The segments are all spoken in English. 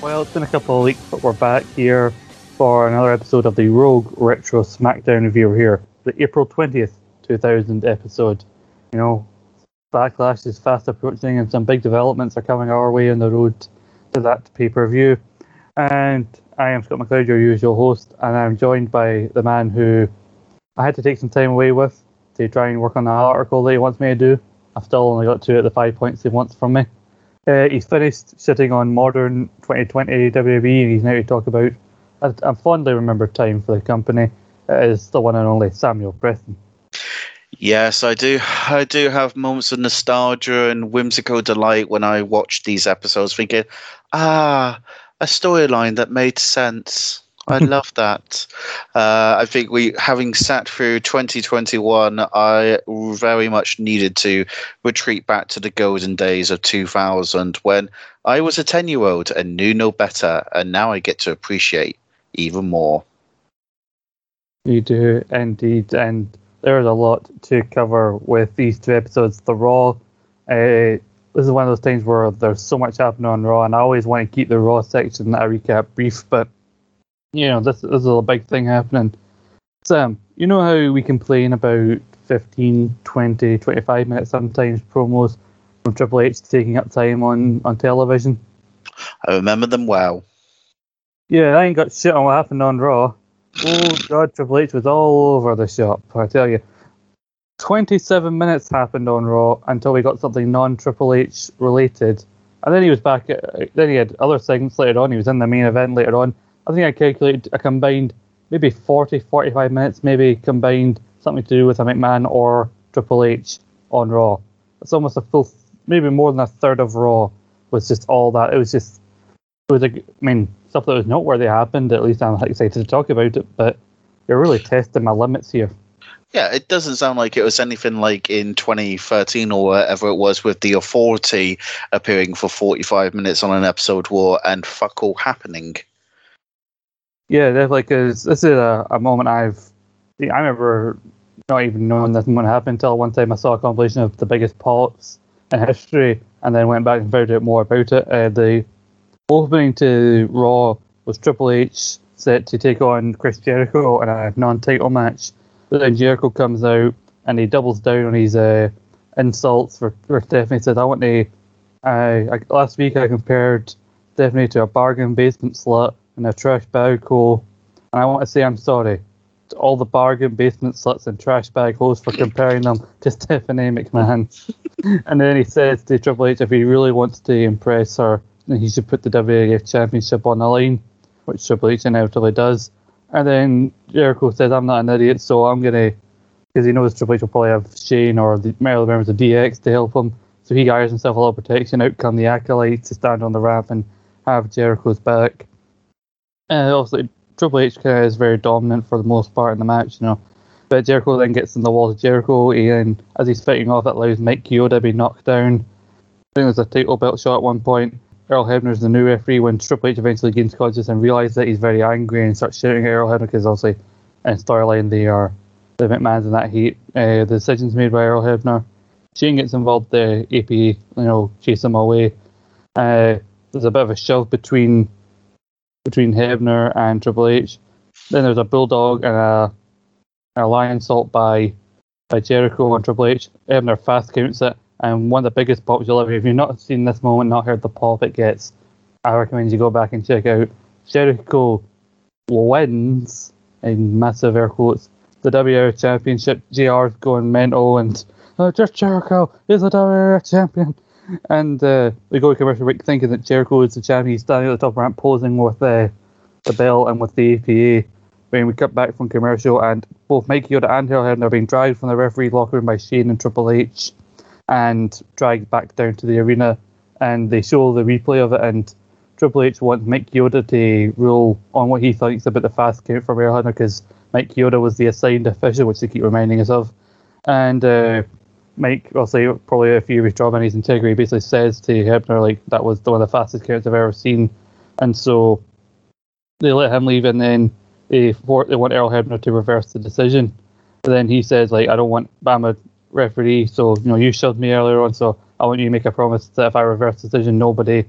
Well, it's been a couple of weeks, but we're back here for another episode of the Rogue Retro SmackDown review here. The April 20th, 2000 episode. You know, Backlash is fast approaching and some big developments are coming our way on the road to that pay-per-view. And I am Scott McLeod, your usual host, and I'm joined by the man who I had to take some time away with to try and work on that article that he wants me to do. I've still only got two of the 5 points he wants from me. He's finished sitting on modern 2020 WWE, and he's now to talk about I fondly remember time for the company. It is the one and only Samuel Breton. Yes, I do have moments of nostalgia and whimsical delight when I watch these episodes, thinking, a storyline that made sense. I love that. I think having sat through 2021, I very much needed to retreat back to the golden days of 2000 when I was a 10-year-old and knew no better, and now I get to appreciate even more. You do, indeed. And there is a lot to cover with these two episodes. The Raw, this is one of those things where there's so much happening on Raw, and I always want to keep the Raw section that I recap brief, but you know, this is a big thing happening. Sam, you know how we complain about 15, 20, 25 minutes sometimes promos from Triple H taking up time on television? I remember them well. Yeah, I ain't got shit on what happened on Raw. Oh, God, Triple H was all over the shop, I tell you. 27 minutes happened on Raw until we got something non-Triple H related. And then he was back, then he had other segments later on, he was in the main event later on. I think I calculated a combined maybe 40, 45 minutes, maybe combined something to do with a McMahon or Triple H on Raw. It's almost a full, maybe more than a third of Raw was just all that. It was just, stuff that was noteworthy happened. At least I'm excited to talk about it, but you're really testing my limits here. Yeah, it doesn't sound like it was anything like in 2013 or whatever it was with the Authority appearing for 45 minutes on an episode war and fuck all happening. Yeah, definitely, because this is a moment I remember not even knowing this moment happened until one time I saw a compilation of the biggest pops in history and then went back and found out more about it. The opening to Raw was Triple H set to take on Chris Jericho in a non-title match, but then Jericho comes out and he doubles down on his insults for Stephanie. He says, last week I compared Stephanie to a bargain basement slut and a trash bag hole, and I want to say I'm sorry to all the bargain basement sluts and trash bag holes for comparing them to Stephanie McMahon. And then he says to Triple H if he really wants to impress her, then he should put the WWF Championship on the line, which Triple H inevitably does. And then Jericho says, I'm not an idiot, so I'm going to, because he knows Triple H will probably have Shane or the members of DX to help him, so he hires himself a lot of protection. Out come the Acolytes to stand on the ramp and have Jericho's back. And also, Triple H kind of is very dominant for the most part in the match, you know. But Jericho then gets in the wall to Jericho, and as he's fighting off, that allows Mike Chioda to be knocked down. I think there's a title belt shot at one point. Earl Hebner is the new referee when Triple H eventually gains consciousness and realises that he's very angry and starts shouting at Earl Hebner because obviously in storyline they are the McMahons in that heat. The decision's made by Earl Hebner. Shane gets involved, the AP, chase him away. There's a bit of a shove between Hebner and Triple H. Then there's a bulldog and a lion salt by Jericho on Triple H. Hebner fast counts it, and one of the biggest pops you'll ever hear. If you've not seen this moment, not heard the pop it gets, I recommend you go back and check out. Jericho wins, in massive air quotes, the WWF Championship. JR's going mental and, just Jericho is the WWF Champion. And we go to commercial break thinking that Jericho is the champion. He's standing at the top ramp posing with the bell and with the APA. When we cut back from commercial, and both Mike Chioda and Earl Hebner are being dragged from the referee locker room by Shane and Triple H and dragged back down to the arena. And they show the replay of it, and Triple H wants Mike Chioda to rule on what he thinks about the fast count from Earl Hebner because Mike Chioda was the assigned official, which they keep reminding us of. And Mike, I'll say probably a few withdrawal in his integrity, basically says to Hebner, that was one of the fastest counts I've ever seen. And so they let him leave, and then they want Earl Hebner to reverse the decision. But then he says, I'm a referee, so you shoved me earlier on, so I want you to make a promise that if I reverse the decision, nobody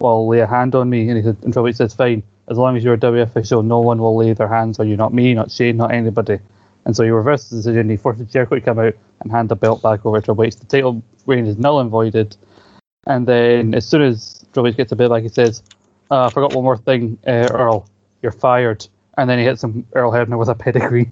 will lay a hand on me. And he said, and Triple H says, fine, as long as you're a WWE official, no one will lay their hands on you, not me, not Shane, not anybody. And so he reversed the decision. He forced Jericho to come out and hand the belt back over to Triple H. The title reign is null and voided. And then as soon as Triple H gets a bit back, he says, I forgot one more thing, Earl, you're fired. And then he hits him, Earl Hebner, with a pedigree.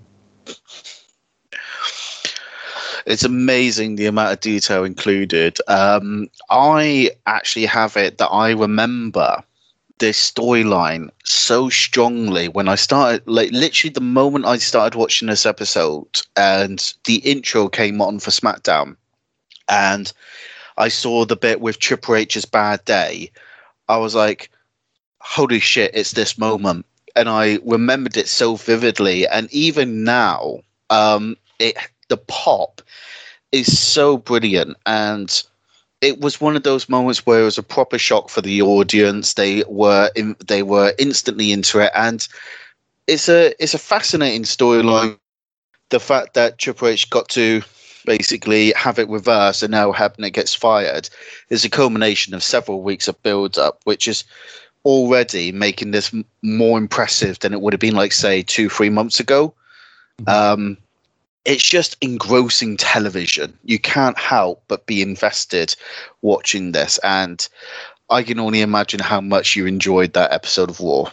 It's amazing the amount of detail included. I actually have it that I remember this storyline so strongly when I started, like literally the moment I started watching this episode and the intro came on for SmackDown and I saw the bit with Triple H's bad day. I was like, holy shit, it's this moment. And I remembered it so vividly. And even now, the pop is so brilliant. And it was one of those moments where it was a proper shock for the audience. They were instantly into it, and it's a fascinating storyline. The fact that Triple H got to basically have it reversed, and now Hebner gets fired, is a culmination of several weeks of build up, which is already making this more impressive than it would have been, like say 2-3 months ago. It's just engrossing television. You can't help but be invested watching this. And I can only imagine how much you enjoyed that episode of Raw.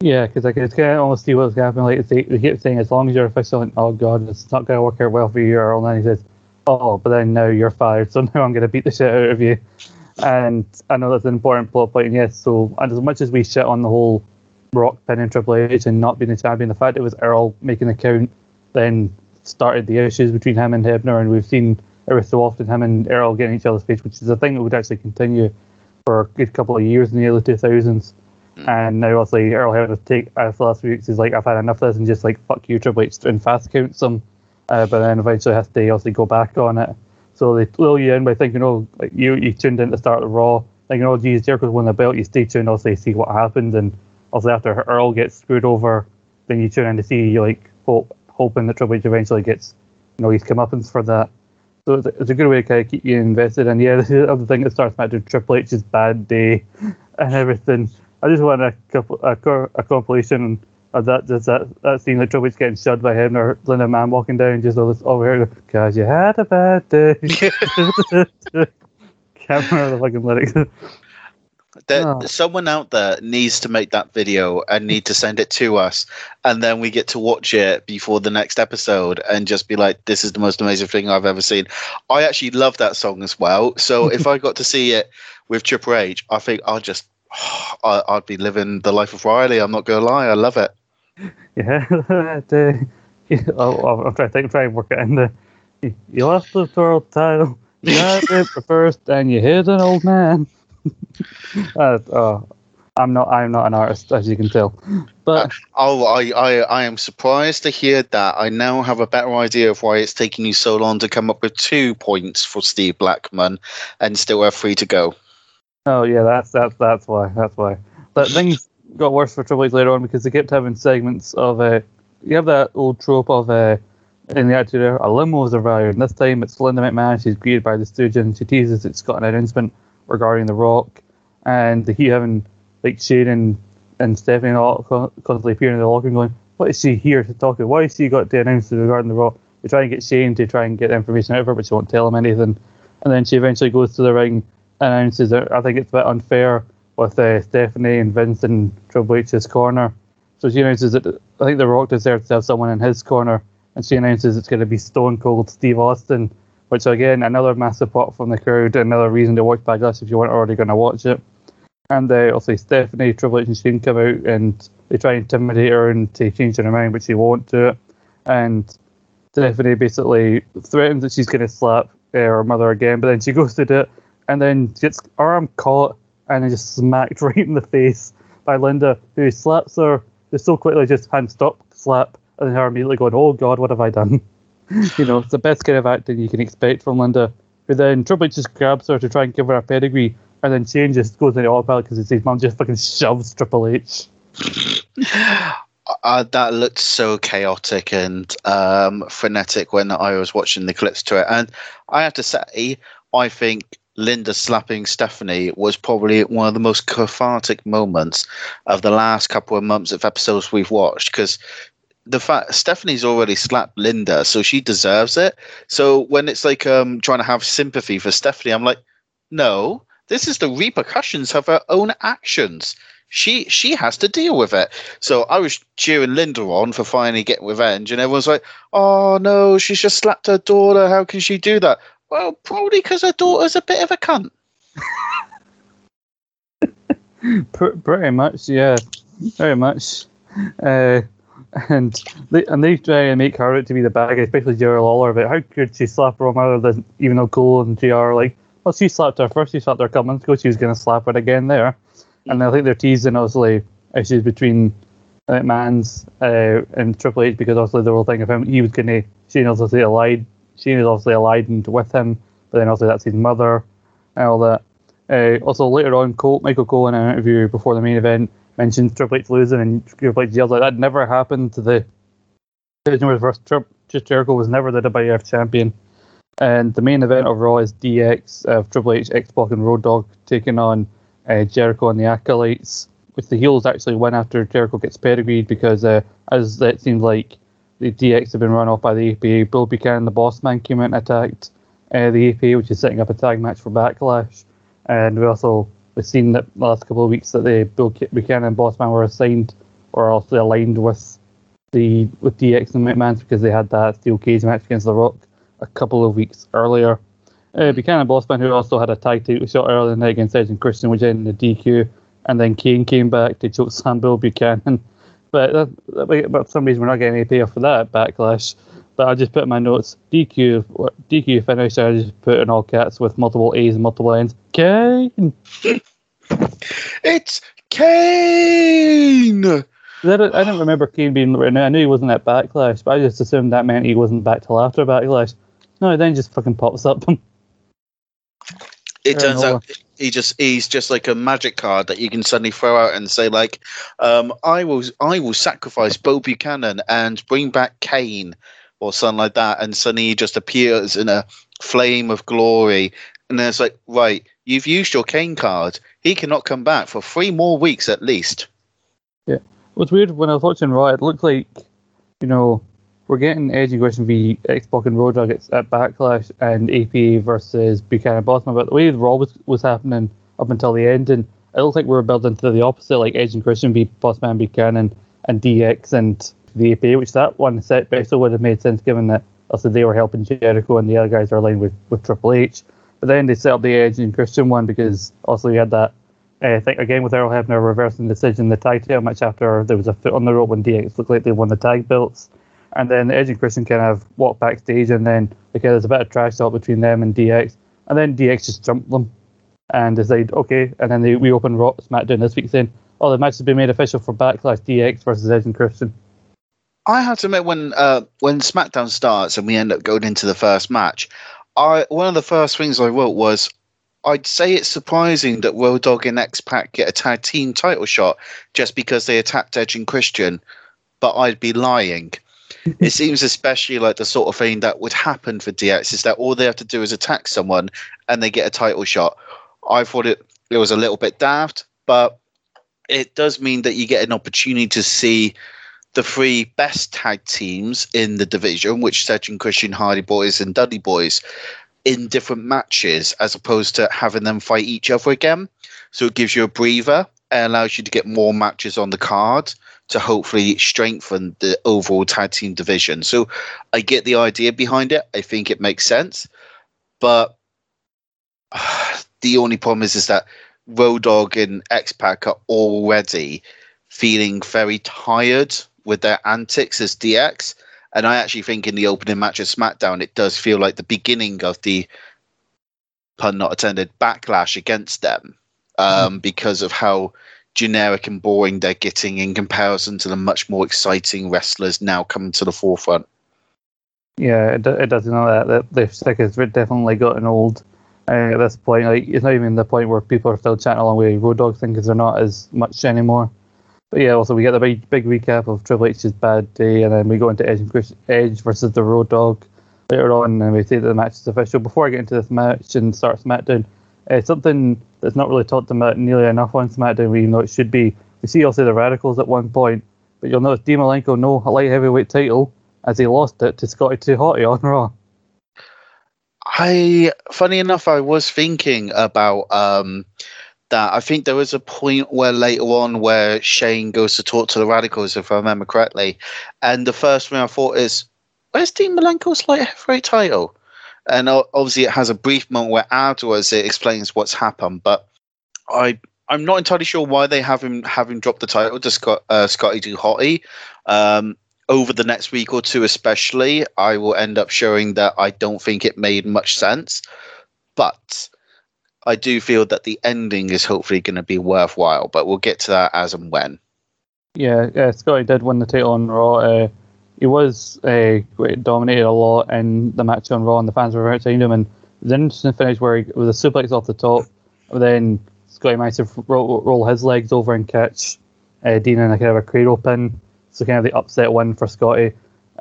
Yeah, because I can almost see what's happening. Like they keep saying, as long as you're official, and, oh God, it's not going to work out well for you, Earl. And then he says, oh, but then now you're fired. So now I'm going to beat the shit out of you. And I know that's an important plot point. Yes, so and as much as we shit on the whole Rock pinning Triple H and not being the champion, the fact it was Earl making the count then started the issues between him and Hebner, and we've seen every so often him and Earl getting each other's face, which is a thing that would actually continue for a good couple of years in the early 2000s. And now obviously Earl Hebner's take after last week is like, I've had enough of this, and just like, fuck you Triple H, and fast counts him, but then eventually has to obviously go back on it. So they lull you in by thinking, oh, like you tuned in to start the Raw thinking, oh geez, Jericho's won the belt. You stay tuned, obviously see what happens, and obviously after Earl gets screwed over, then you tune in to see, you like hoping that Triple H eventually gets, you know, he's comeuppance for that. So it's a good way to kind of keep you invested. And yeah, the other thing that starts back to Triple H's bad day and everything. I just want a compilation of that scene that Triple H getting shoved by him or Linda McMahon walking down, just all this over here, because you had a bad day. Can't remember the fucking lyrics. Someone out there needs to make that video and need to send it to us, and then we get to watch it before the next episode and just be like, this is the most amazing thing I've ever seen. I actually love that song as well, so if I got to see it with Triple H, I think I'd be living the life of Riley. I'm not going to lie, I love it. Yeah. I'll try and work it in there. You lost the world title, you got it for first, and you hit an old man. I'm not an artist, as you can tell. But I am surprised to hear that. I now have a better idea of why it's taking you so long to come up with 2 points for Steve Blackman, and still have 3 to go. Oh yeah, that's why. But things got worse for Triple H later on, because they kept having segments of you have that old trope of in the Attitude Era, a limo's arrived, and this time it's Linda McMahon. She's greeted by the Stooge, and she teases it's got an announcement regarding The Rock, and they keep having like Shane and Stephanie all constantly appearing in the locker room going, what is she here to talk about? Why has she got to announce regarding The Rock? They try and get Shane to try and get the information out of her, but she won't tell him anything. And then she eventually goes to the ring and announces that I think it's a bit unfair with Stephanie and Vince in Triple H's corner. So she announces that I think The Rock deserves to have someone in his corner, and she announces it's going to be Stone Cold Steve Austin, which again, another massive pop from the crowd, another reason to watch Backlash if you weren't already going to watch it. And obviously Stephanie, Triple H and Shane come out and they try and intimidate her into changing her mind, but she won't do it. And Stephanie basically threatens that she's going to slap her mother again, but then she goes to do it and then gets her arm caught and then just smacked right in the face by Linda, who slaps her just so quickly, just hand stop, slap, and then her immediately going, oh God, what have I done? You know, it's the best kind of acting you can expect from Linda. But then Triple H just grabs her to try and give her a pedigree, and then Shane just goes into autopilot because his mum just fucking shoves Triple H. That looked so chaotic and frenetic when I was watching the clips to it. And I have to say, I think Linda slapping Stephanie was probably one of the most cathartic moments of the last couple of months of episodes we've watched, because the fact Stephanie's already slapped Linda, so she deserves it. So when it's like trying to have sympathy for Stephanie, I'm like, no, this is the repercussions of her own actions. She has to deal with it. So I was cheering Linda on for finally getting revenge, and everyone's like, oh no, she's just slapped her daughter. How can she do that? Well, probably because her daughter's a bit of a cunt. Pretty much, yeah. Very much. And they try and make her out to be the bad guy, especially Jerry Lawler, about how could she slap her on rather than even though Cole and JR are like, well, she slapped her first, she slapped her a couple months ago, she was going to slap her again there. And I think they're teasing, obviously, issues between McMahon's and Triple H, because obviously the whole thing of him, he was going to, Shane is obviously allied with him, but then obviously that's his mother and all that. Also, later on, Michael Cole, in an interview before the main event, mentioned Triple H losing, and Triple H yelled, like, that never happened to the division versus Jericho was never the WWF champion. And the main event overall is DX of Triple H, X-Pac, and Road Dogg taking on Jericho and the Acolytes, which the heels actually win after Jericho gets pedigreed, because as it seems like the DX have been run off by the APA. Bill Buchanan, the Bossman, came out and attacked the APA, which is setting up a tag match for Backlash. And we've seen that the last couple of weeks that the Bill Buchanan and Bossman were assigned or also aligned with DX and McMahon, because they had that steel cage match against The Rock a couple of weeks earlier. Buchanan and Bossman, who also had a tag title shot earlier in the night against Edge and Christian, which ended in the DQ, and then Kane came back to choke slam Bill Buchanan. But for some reason, we're not getting any payoff for that Backlash. But I just put in my notes, DQ finish, I just put in all caps with multiple A's and multiple N's. Kane! It's Kane! I didn't remember Kane being written out. I knew he wasn't at Backlash, but I just assumed that meant he wasn't back till after Backlash. No, he then just fucking pops up. It turns out he's just like a magic card that you can suddenly throw out and say, like, I will sacrifice Bo Buchanan and bring back Kane or something like that, and suddenly he just appears in a flame of glory, and then it's like, right, you've used your Kane card. He cannot come back for 3 more weeks at least. Yeah. It was weird when I was watching Raw, it looked like, you know, we're getting Edge and Christian v X-Pac and Road Dogg at Backlash and APA versus Buchanan Bossman, but the way the Raw was happening up until the end, and it looked like we were building to the opposite, like Edge and Christian v Bossman, Buchanan, and DX and the APA, which that one set basically would have made sense given that also they were helping Jericho and the other guys are aligned with Triple H. But then they set up the Edge and Christian one because also we had that, I think, again with Earl Hebner reversing the decision, the tag title match after there was a foot on the rope when DX looked like they won the tag belts. And then Edge and Christian kind of walk backstage, and then okay, there's a bit of trash talk between them and DX, and then DX just jumped them and decided, okay, and then we open Raw SmackDown this week saying, oh, the match has been made official for Backlash, DX versus Edge and Christian. I have to admit, when SmackDown starts and we end up going into the first match, one of the first things I wrote was, I'd say it's surprising that Road Dogg and X-Pac get a tag team title shot just because they attacked Edge and Christian, but I'd be lying. It seems especially like the sort of thing that would happen for DX is that all they have to do is attack someone and they get a title shot. I thought it was a little bit daft, but it does mean that you get an opportunity to see the 3 best tag teams in the division, which is Edge and Christian, Hardy Boys and Dudley Boys, in different matches as opposed to having them fight each other again. So it gives you a breather and allows you to get more matches on the card to hopefully strengthen the overall tag team division. So I get the idea behind it. I think it makes sense. But the only problem is that Road Dogg and X-Pac are already feeling very tired with their antics as DX. And I actually think in the opening match of SmackDown, it does feel like the beginning of the, pun not intended, backlash against them because of how generic and boring they're getting in comparison to the much more exciting wrestlers now coming to the forefront. Yeah, it does, you know, that the stick has definitely gotten old at this point. Like, it's not even the point where people are still chatting along with Road Dogg thing because they're not as much anymore. But yeah, also we get the big recap of Triple H's bad day, and then we go into Edge versus the Road Dogg later on, and we say that the match is official. Before I get into this match and start SmackDown, Something that's not really talked about nearly enough on SmackDown, even though it should be. We see also the Radicals at one point, but you'll notice Dean Malenko no light heavyweight title as he lost it to Scotty Too Hotty on Raw. Funny enough, I was thinking about that. I think there was a point where later on where Shane goes to talk to the Radicals, if I remember correctly. And the first thing I thought is, where's Dean Malenko's light heavyweight title? And obviously it has a brief moment where afterwards it explains what's happened. But I'm not entirely sure why they have him drop the title to Scotty Too Hotty. Over the next week or two especially, I will end up showing that I don't think it made much sense. But I do feel that the ending is hopefully going to be worthwhile. But we'll get to that as and when. Yeah, Scotty did win the title on Raw. He was dominated a lot in the match on Raw, and the fans were right behind him. And it was an interesting finish where he was a suplex off the top, and then Scotty managed to roll his legs over and catch Dean in a kind of a cradle pin. So kind of the upset win for Scotty.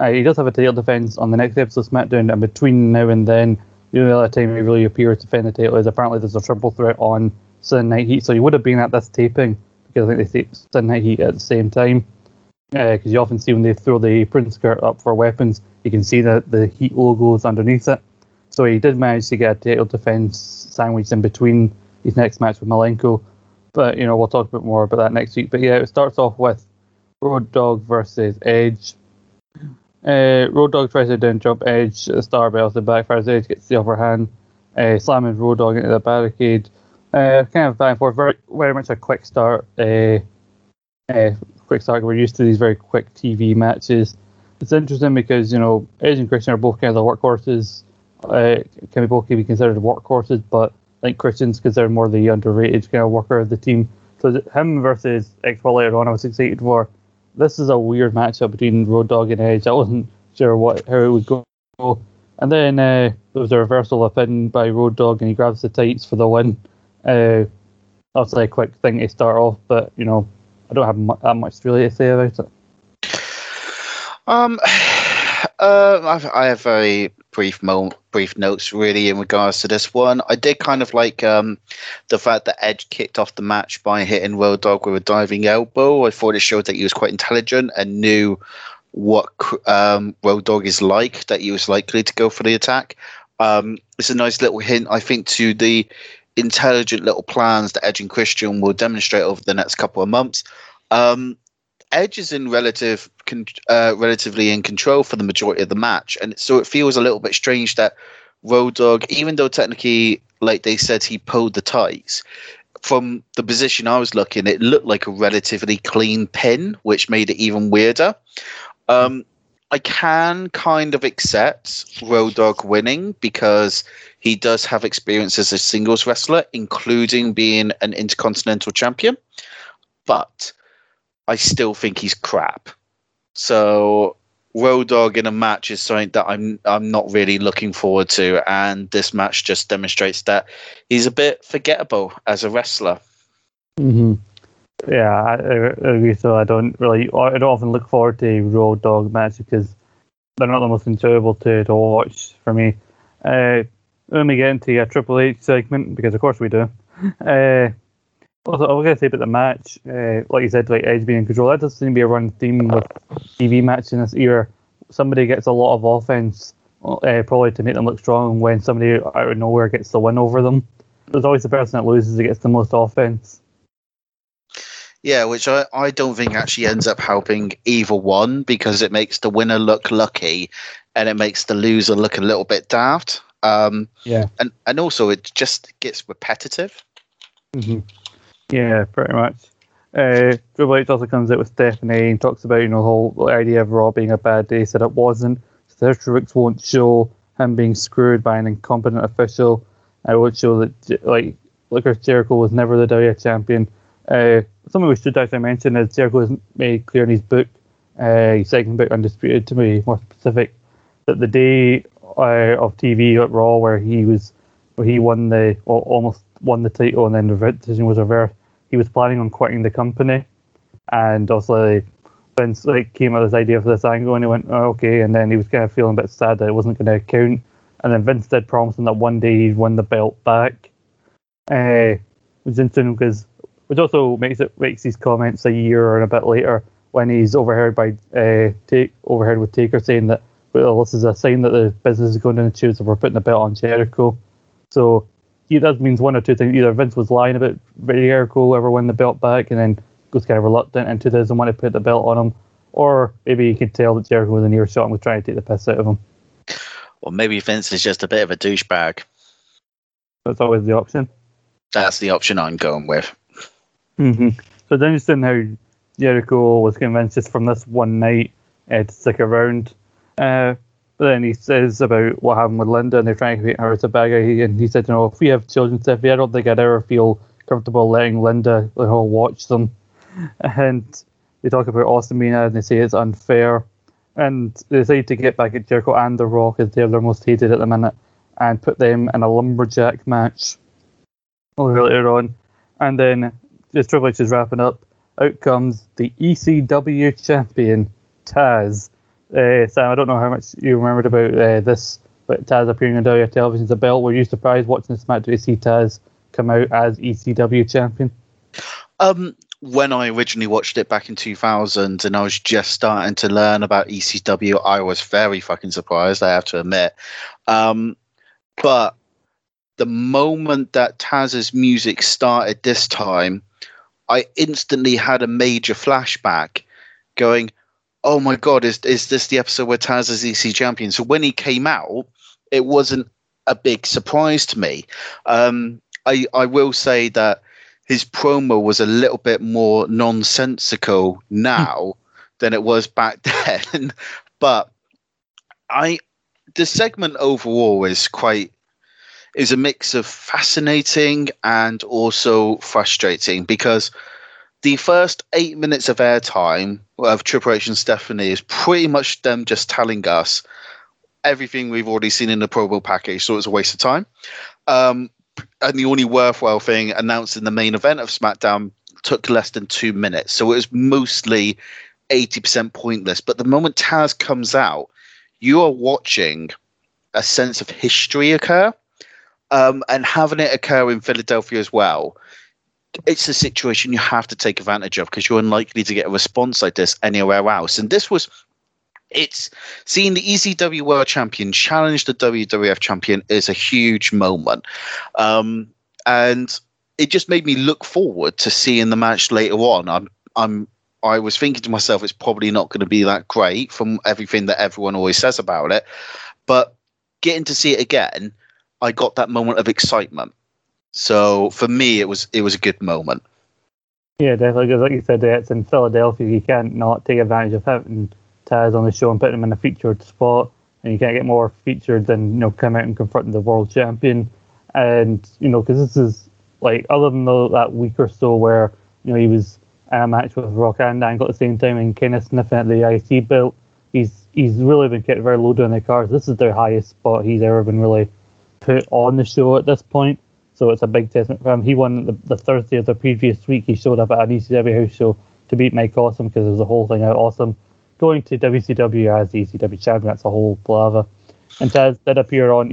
He does have a title defense on the next episode of SmackDown, and between now and then, the only other time he really appears to defend the title is apparently there's a triple threat on Sunday Night Heat. So he would have been at this taping, because I think they taped Sunday Night Heat at the same time. Because you often see when they throw the apron skirt up for weapons, you can see that the Heat logo is underneath it. So he did manage to get a title defense sandwiched in between his next match with Malenko. But, we'll talk a bit more about that next week. But yeah, it starts off with Road Dogg versus Edge. Road Dogg tries to down jump Edge. The star bells the backfires. Edge gets the upper hand, slamming Road Dogg into the barricade. Kind of back and forth. Very, very much a quick start. We're used to these very quick TV matches. It's interesting because Edge and Christian are both kind of the workhorses. Both can be considered workhorses, but I think Christian's considered more the underrated kind of worker of the team. So him versus X-Pac later on, I was excited for. This is a weird matchup between Road Dogg and Edge. I wasn't sure how it would go. And then there was a reversal of pin by Road Dogg, and he grabs the tights for the win. Obviously a quick thing to start off, but I don't have that much really to say about it. I have a brief notes really in regards to this one. I did kind of like the fact that Edge kicked off the match by hitting Road Dogg with a diving elbow. I thought it showed that he was quite intelligent and knew what Road Dogg is like, that he was likely to go for the attack. It's a nice little hint, I think, to the intelligent little plans that Edge and Christian will demonstrate over the next couple of months. Edge is in relatively in control for the majority of the match, and so it feels a little bit strange that Road Dogg, even though technically, like they said, he pulled the tights, from the position I was looking, it looked like a relatively clean pin, which made it even weirder. I can kind of accept Road Dogg winning because he does have experience as a singles wrestler, including being an Intercontinental Champion, but I still think he's crap. So Road Dogg in a match is something that I'm not really looking forward to, and this match just demonstrates that he's a bit forgettable as a wrestler. Mm-hmm. Yeah, I agree. So I don't often look forward to Road Dogg matches because they're not the most enjoyable to watch for me. When we get into a Triple H segment, because of course we do. Also, I was going to say about the match, like you said, like Edge being in control, that does seem to be a running theme with TV matches in this era. Somebody gets a lot of offense, probably to make them look strong, when somebody out of nowhere gets the win over them. There's always the person that loses that gets the most offense. Yeah, which I don't think actually ends up helping either one, because it makes the winner look lucky and it makes the loser look a little bit daft. And also it just gets repetitive. Mm-hmm. Yeah, pretty much. Triple H also comes out with Stephanie and talks about the whole idea of Raw being a bad day. Said it wasn't. So theatrics won't show him being screwed by an incompetent official. I won't show that like Chris Jericho was never the WWE champion. Something we should actually mention is Jericho has made clear in his book, his second book, Undisputed, to be more specific, that the day of TV at Raw where he almost won the title and then the decision was reversed, he was planning on quitting the company, and obviously Vince came up with this idea for this angle, and he went, oh, okay, and then he was kind of feeling a bit sad that it wasn't going to count, and then Vince did promise him that one day he'd win the belt back, It's interesting because, which also makes his comments a year and a bit later when he's overheard by overheard with Taker saying that, well, this is a sign that the business is going down the tubes if we're putting the belt on Jericho. So that means one or two things: either Vince was lying about Jericho ever win the belt back, and then was kind of reluctant into this and want to put the belt on him, or maybe you could tell that Jericho was a near shot and was trying to take the piss out of him. Or maybe Vince is just a bit of a douchebag. That's always the option. That's the option I'm going with. Mm-hmm. So it's interesting how Jericho was convinced just from this one night to stick around. But then he says about what happened with Linda and they're trying to create her as a bad guy. And he said, you know, if we have children, Stephanie, I don't think I'd ever feel comfortable letting Linda watch them. And they talk about Austin Mina and they say it's unfair. And they decide to get back at Jericho and The Rock, as they're their most hated at the minute, and put them in a lumberjack match later on. And then, as Triple H is wrapping up, out comes the ECW champion, Taz. Sam, I don't know how much you remembered about this, but Taz appearing on WWE television as a belt. Were you surprised watching this match to see Taz come out as ECW champion? When I originally watched it back in 2000 and I was just starting to learn about ECW, I was very fucking surprised, I have to admit. But the moment that Taz's music started this time, I instantly had a major flashback going, oh my God, is this the episode where Taz is EC champion? So when he came out, it wasn't a big surprise to me. I will say that his promo was a little bit more nonsensical now than it was back then. But the segment overall is a mix of fascinating and also frustrating, because the first 8 minutes of airtime of Triple H and Stephanie is pretty much them just telling us everything we've already seen in the promo package, so it's a waste of time. And the only worthwhile thing announced in the main event of SmackDown took less than 2 minutes. So it was mostly 80% pointless. But the moment Taz comes out, you are watching a sense of history occur, and having it occur in Philadelphia as well. It's a situation you have to take advantage of because you're unlikely to get a response like this anywhere else. And this was... It's seeing the ECW World Champion challenge the WWF Champion is a huge moment. And it just made me look forward to seeing the match later on. I was thinking to myself, it's probably not going to be that great from everything that everyone always says about it. But getting to see it again, I got that moment of excitement. So for me, it was a good moment. Yeah, definitely. Because like you said, it's in Philadelphia. You can't not take advantage of it. And Taz on the show and putting him in a featured spot, and you can't get more featured than, you know, come out and confronting the world champion. And, you know, because this is like, other than that week or so where, you know, he was in a match with Rock and Angle at the same time and kind of sniffing at the IC belt, he's really been kept very low down the cards. This is their highest spot he's ever been really put on the show at this point, so it's a big testament for him. He won the Thursday of the previous week. He showed up at an ECW house show to beat Mike Awesome because there's a whole thing out Awesome going to WCW as the ECW champion. That's a whole blabber. And Taz did appeared on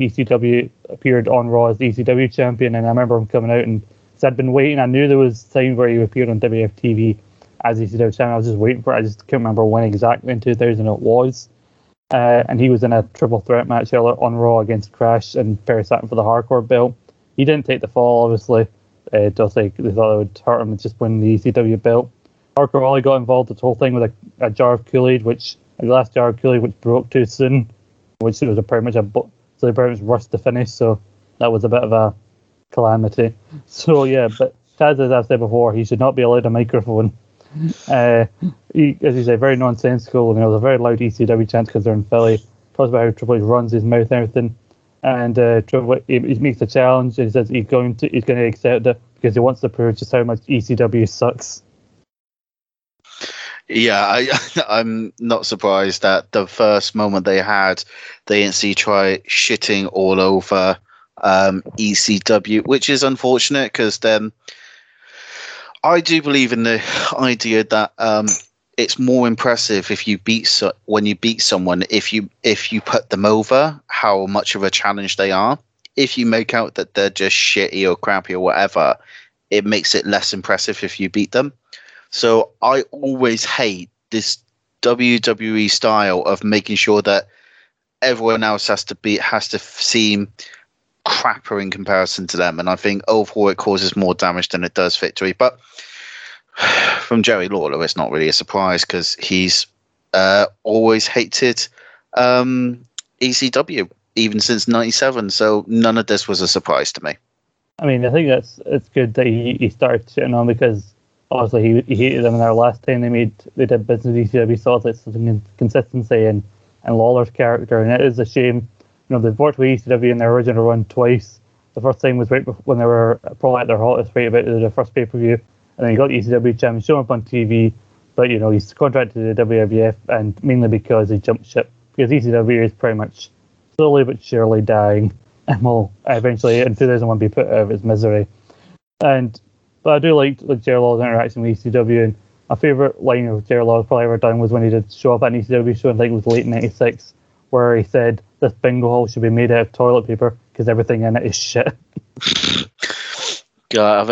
Raw as the ECW champion, and I remember him coming out and said, I'd been waiting. I knew there was time where he appeared on WWF TV as the ECW champion. I was just waiting for it. I just can't remember when exactly in 2000 it was. And he was in a triple threat match on Raw against Crash and Perry Saturn for the hardcore belt. He didn't take the fall, obviously. Just like they thought it would hurt him just win the ECW belt. Hardcore Holly got involved in this whole thing with a jar of Kool-Aid, which broke too soon, which was so they pretty much rushed to finish, so that was a bit of a calamity. So yeah, but Taz, as I've said before, he should not be allowed a microphone. He, as you say, very nonsensical, and there was a very loud ECW chant because they're in Philly. Talks about how Triple H runs his mouth and everything, and Triple H, he makes a challenge and he says he's going to accept it because he wants to prove just how much ECW sucks. Yeah, I'm not surprised that the first moment they had, the ANC try shitting all over ECW, which is unfortunate because then I do believe in the idea that it's more impressive if you when you beat someone if you put them over how much of a challenge they are. if you make out that they're just shitty or crappy or whatever, it makes it less impressive if you beat them. So I always hate this WWE style of making sure that everyone else has to seem crapper in comparison to them. And I think overall it causes more damage than it does victory. But from Jerry Lawler, it's not really a surprise because he's always hated ECW even since '97. So none of this was a surprise to me. I mean, I think it's good that he started shitting on, because obviously he hated them in their last time they did business with ECW. Saw that some consistency and Lawler's character, and it is a shame. You know, they've worked with ECW in their original run twice. The first time was right when they were probably at their hottest, right about the first pay-per-view, and then he got the ECW champion, showed up on TV, but, you know, he's contracted to the WWF, and mainly because he jumped ship, because ECW is pretty much slowly but surely dying, and will eventually, in 2001, be put out of its misery. But I do like Jerry Lawler's interaction with ECW, and my favourite line of Jerry Lawler's probably ever done was when he did show up at an ECW show, I think it was late '96, where he said, "This bingo hall should be made out of toilet paper because everything in it is shit." God,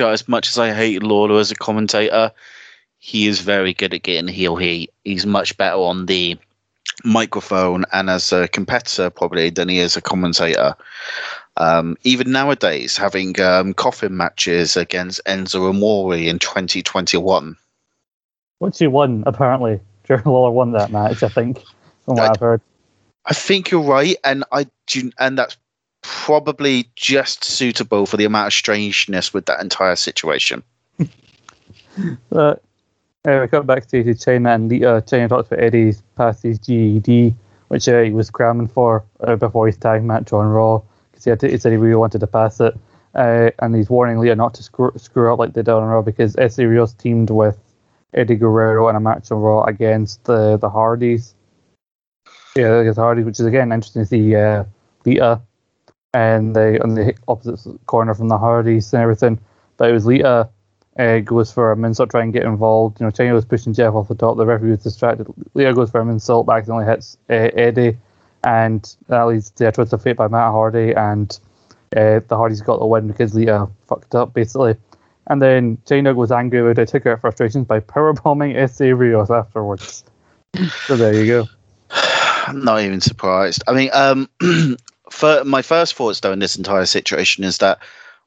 as much as I hate Lawler as a commentator, he is very good at getting heel heat. He's much better on the microphone and as a competitor probably than he is a commentator. Even nowadays, having coffin matches against Enzo Amore in 2021. Which he won, apparently. Jerry Lawler won that match, I think. From what I've heard. I think you're right, and that's probably just suitable for the amount of strangeness with that entire situation. We come back to Chyna and Lita. Chyna talks about Eddie's past his GED, which he was cramming for before his tag match on Raw, because he said he really wanted to pass it, and he's warning Lita not to screw up like they did on Raw, because Essa Rios teamed with Eddie Guerrero in a match on Raw against the Hardys. Yeah, against Hardy, which is again interesting to see Lita and on the opposite corner from the Hardys and everything. But it was Lita goes for a moonsault, trying to get involved. You know, Chyna was pushing Jeff off the top. The referee was distracted. Lita goes for a moonsault, but accidentally hits Eddie, and that leads to a twist of fate by Matt Hardy, and the Hardys got the win because Lita fucked up basically. And then Chyna goes angry about it, took her frustrations by powerbombing Essa Rios afterwards. So there you go. I'm not even surprised. I mean, for my first thoughts, though, in this entire situation is that,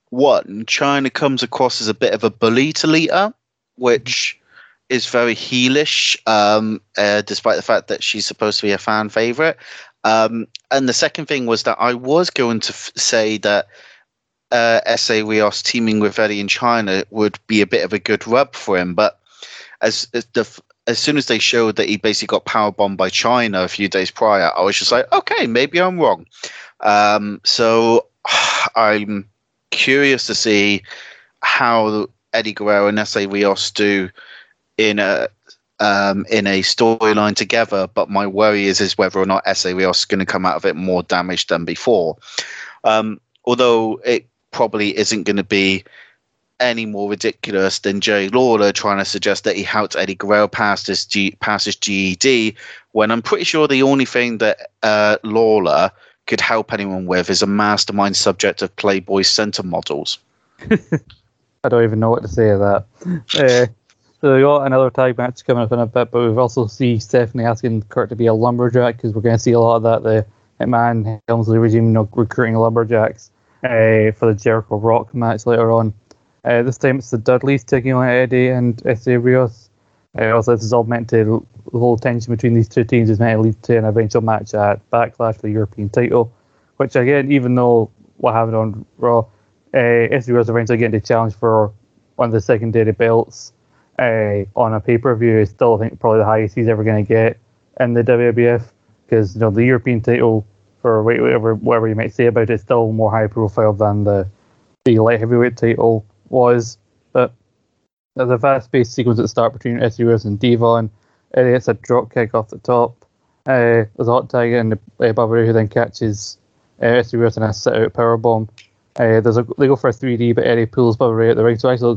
one, Chyna comes across as a bit of a bully to Lita, which is very heelish, despite the fact that she's supposed to be a fan favourite. And the second thing was that I was going to say that Essa Rios teaming with Eddie and Chyna would be a bit of a good rub for him, but as soon as they showed that he basically got powerbombed by Chyna a few days prior, I was just like, okay, maybe I'm wrong. So I'm curious to see how Eddie Guerrero and Essa Rios do in a storyline together. But my worry is whether or not Essa Rios is going to come out of it more damaged than before. Although it probably isn't going to be any more ridiculous than Jerry Lawler trying to suggest that he helped Eddie Guerrero pass his GED, when I'm pretty sure the only thing that Lawler could help anyone with is a mastermind subject of Playboy Center models. I don't even know what to say to that. So we got another tag match coming up in a bit, but we've also seen Stephanie asking Kurt to be a lumberjack, because we're going to see a lot of that. The McMahon Helmsley regime, you know, recruiting lumberjacks for the Jericho Rock match later on. This time it's the Dudleys taking on Eddie and Essa Rios. Also, this is all meant to, the whole tension between these two teams is meant to lead to an eventual match at Backlash for the European title, which again, even though what happened on Raw, Essa Rios eventually getting the challenge for one of the secondary belts on a pay-per-view is still, I think, probably the highest he's ever going to get in the WWF, because, you know, the European title, for whatever you might say about it, is still more high-profile than the light heavyweight title was. But there's a fast-paced sequence at the start between Essa Rios and Devon. Eddie gets a drop kick off the top. There's a hot tag in the Barbaru, who then catches Essa Rios in a sit-out powerbomb. They go for a 3D, but Eddie pulls Barbaru out the ring, so it actually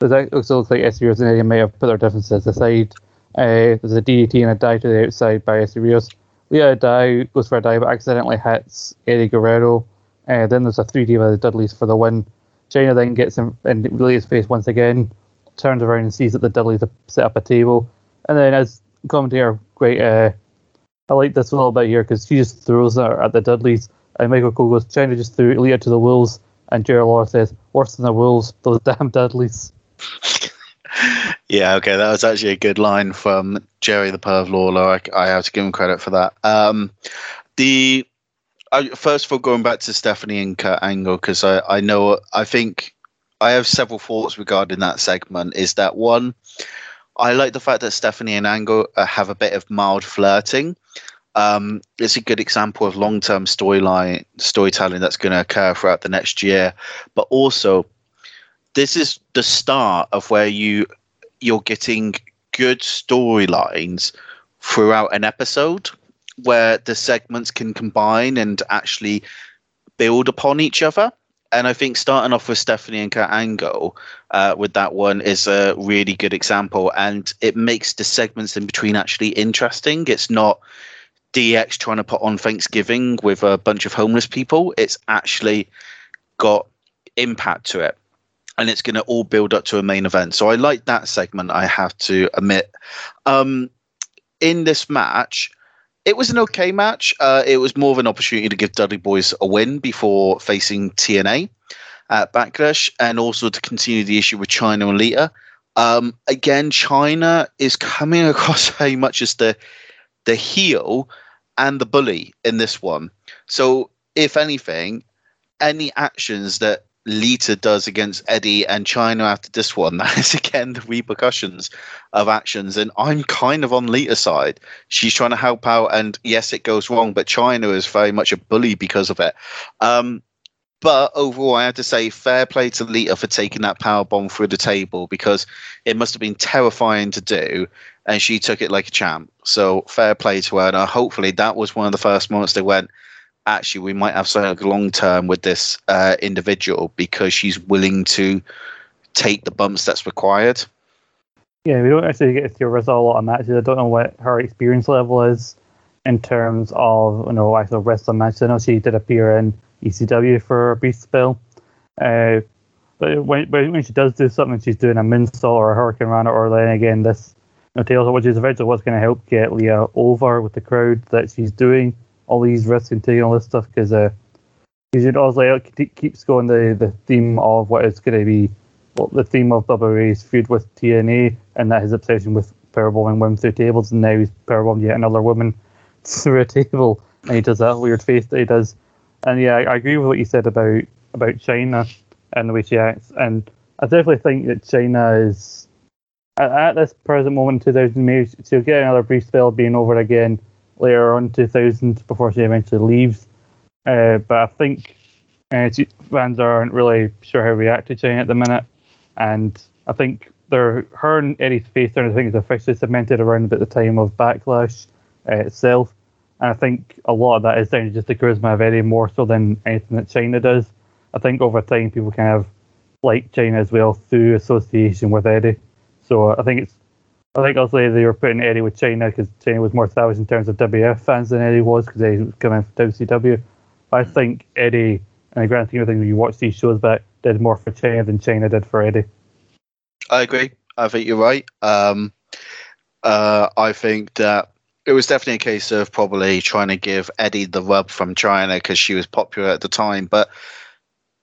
looks like Essa Rios and Eddie may have put their differences aside. There's a DDT and a dive to the outside by Essa Rios, Lita Di goes for a dive, but accidentally hits Eddie Guerrero. Then there's a 3D by the Dudleys for the win. Chyna then gets in Lita's face once again, turns around and sees that the Dudleys have set up a table. And then as commentator, great, I like this a little bit here because she just throws her at the Dudleys. And Michael Cole goes, Chyna just threw Lita to the wolves. And Jerry Lawler says, worse than the wolves, those damn Dudleys. Yeah, okay, that was actually a good line from Jerry the Perv Lawler. I have to give him credit for that. First of all, going back to Stephanie and Kurt Angle, because I think I have several thoughts regarding that segment. Is that one, I like the fact that Stephanie and Angle have a bit of mild flirting. It's a good example of long-term storytelling that's going to occur throughout the next year. But also, this is the start of where you're getting good storylines throughout an episode where the segments can combine and actually build upon each other. And I think starting off with Stephanie and Kurt Angle with that one is a really good example. And it makes the segments in between actually interesting. It's not DX trying to put on Thanksgiving with a bunch of homeless people. It's actually got impact to it. And it's going to all build up to a main event. So I like that segment, I have to admit. In this match, it was an okay match. It was more of an opportunity to give Dudley Boys a win before facing TNA at Backlash, and also to continue the issue with Chyna and Lita. Again, Chyna is coming across very much as the heel and the bully in this one. So if anything, any actions that Lita does against Eddie and Chyna after this one, that is again the repercussions of actions, and I'm kind of on Lita's side. She's trying to help out, and yes, it goes wrong, but Chyna is very much a bully because of it. But overall, I have to say fair play to Lita for taking that powerbomb through the table, because it must have been terrifying to do, and she took it like a champ. So fair play to her, and hopefully that was one of the first moments they went, actually, we might have something long term with this individual, because she's willing to take the bumps that's required. Yeah, we don't actually get to see Risa a lot of matches. I don't know what her experience level is in terms of, you know, actual wrestling matches. I know she did appear in ECW for a brief spell, but when she does do something, she's doing a moonsault or a hurricane runner, or then again this, you know, tails, which is eventually what's going to help get Lita over with the crowd that she's doing all these risks and taking all this stuff, because it also keeps going the theme of what is going to be the theme of WWE's feud with TNA, and that his obsession with powerbombing women through tables, and now he's powerbombed yet another woman through a table, and he does that weird face that he does. And yeah, I agree with what you said about Chyna and the way she acts, and I definitely think that Chyna is, at this present moment in 2000, maybe she'll get another brief spell being over again later on 2000 before she eventually leaves, but I think fans aren't really sure how to react to Chyna at the minute, and I think her and Eddie's face turn, I think, is officially cemented around about the time of Backlash itself, and I think a lot of that is down to just the charisma of Eddie more so than anything that Chyna does. I think over time people kind of like Chyna as well through association with Eddie, so I think also they were putting Eddie with Chyna because Chyna was more established in terms of WF fans than Eddie was, because Eddie was coming from WCW. I think Eddie, in the grand scheme of things, when you watch these shows back, did more for Chyna than Chyna did for Eddie. I agree. I think you're right. I think that it was definitely a case of probably trying to give Eddie the rub from Chyna because she was popular at the time, but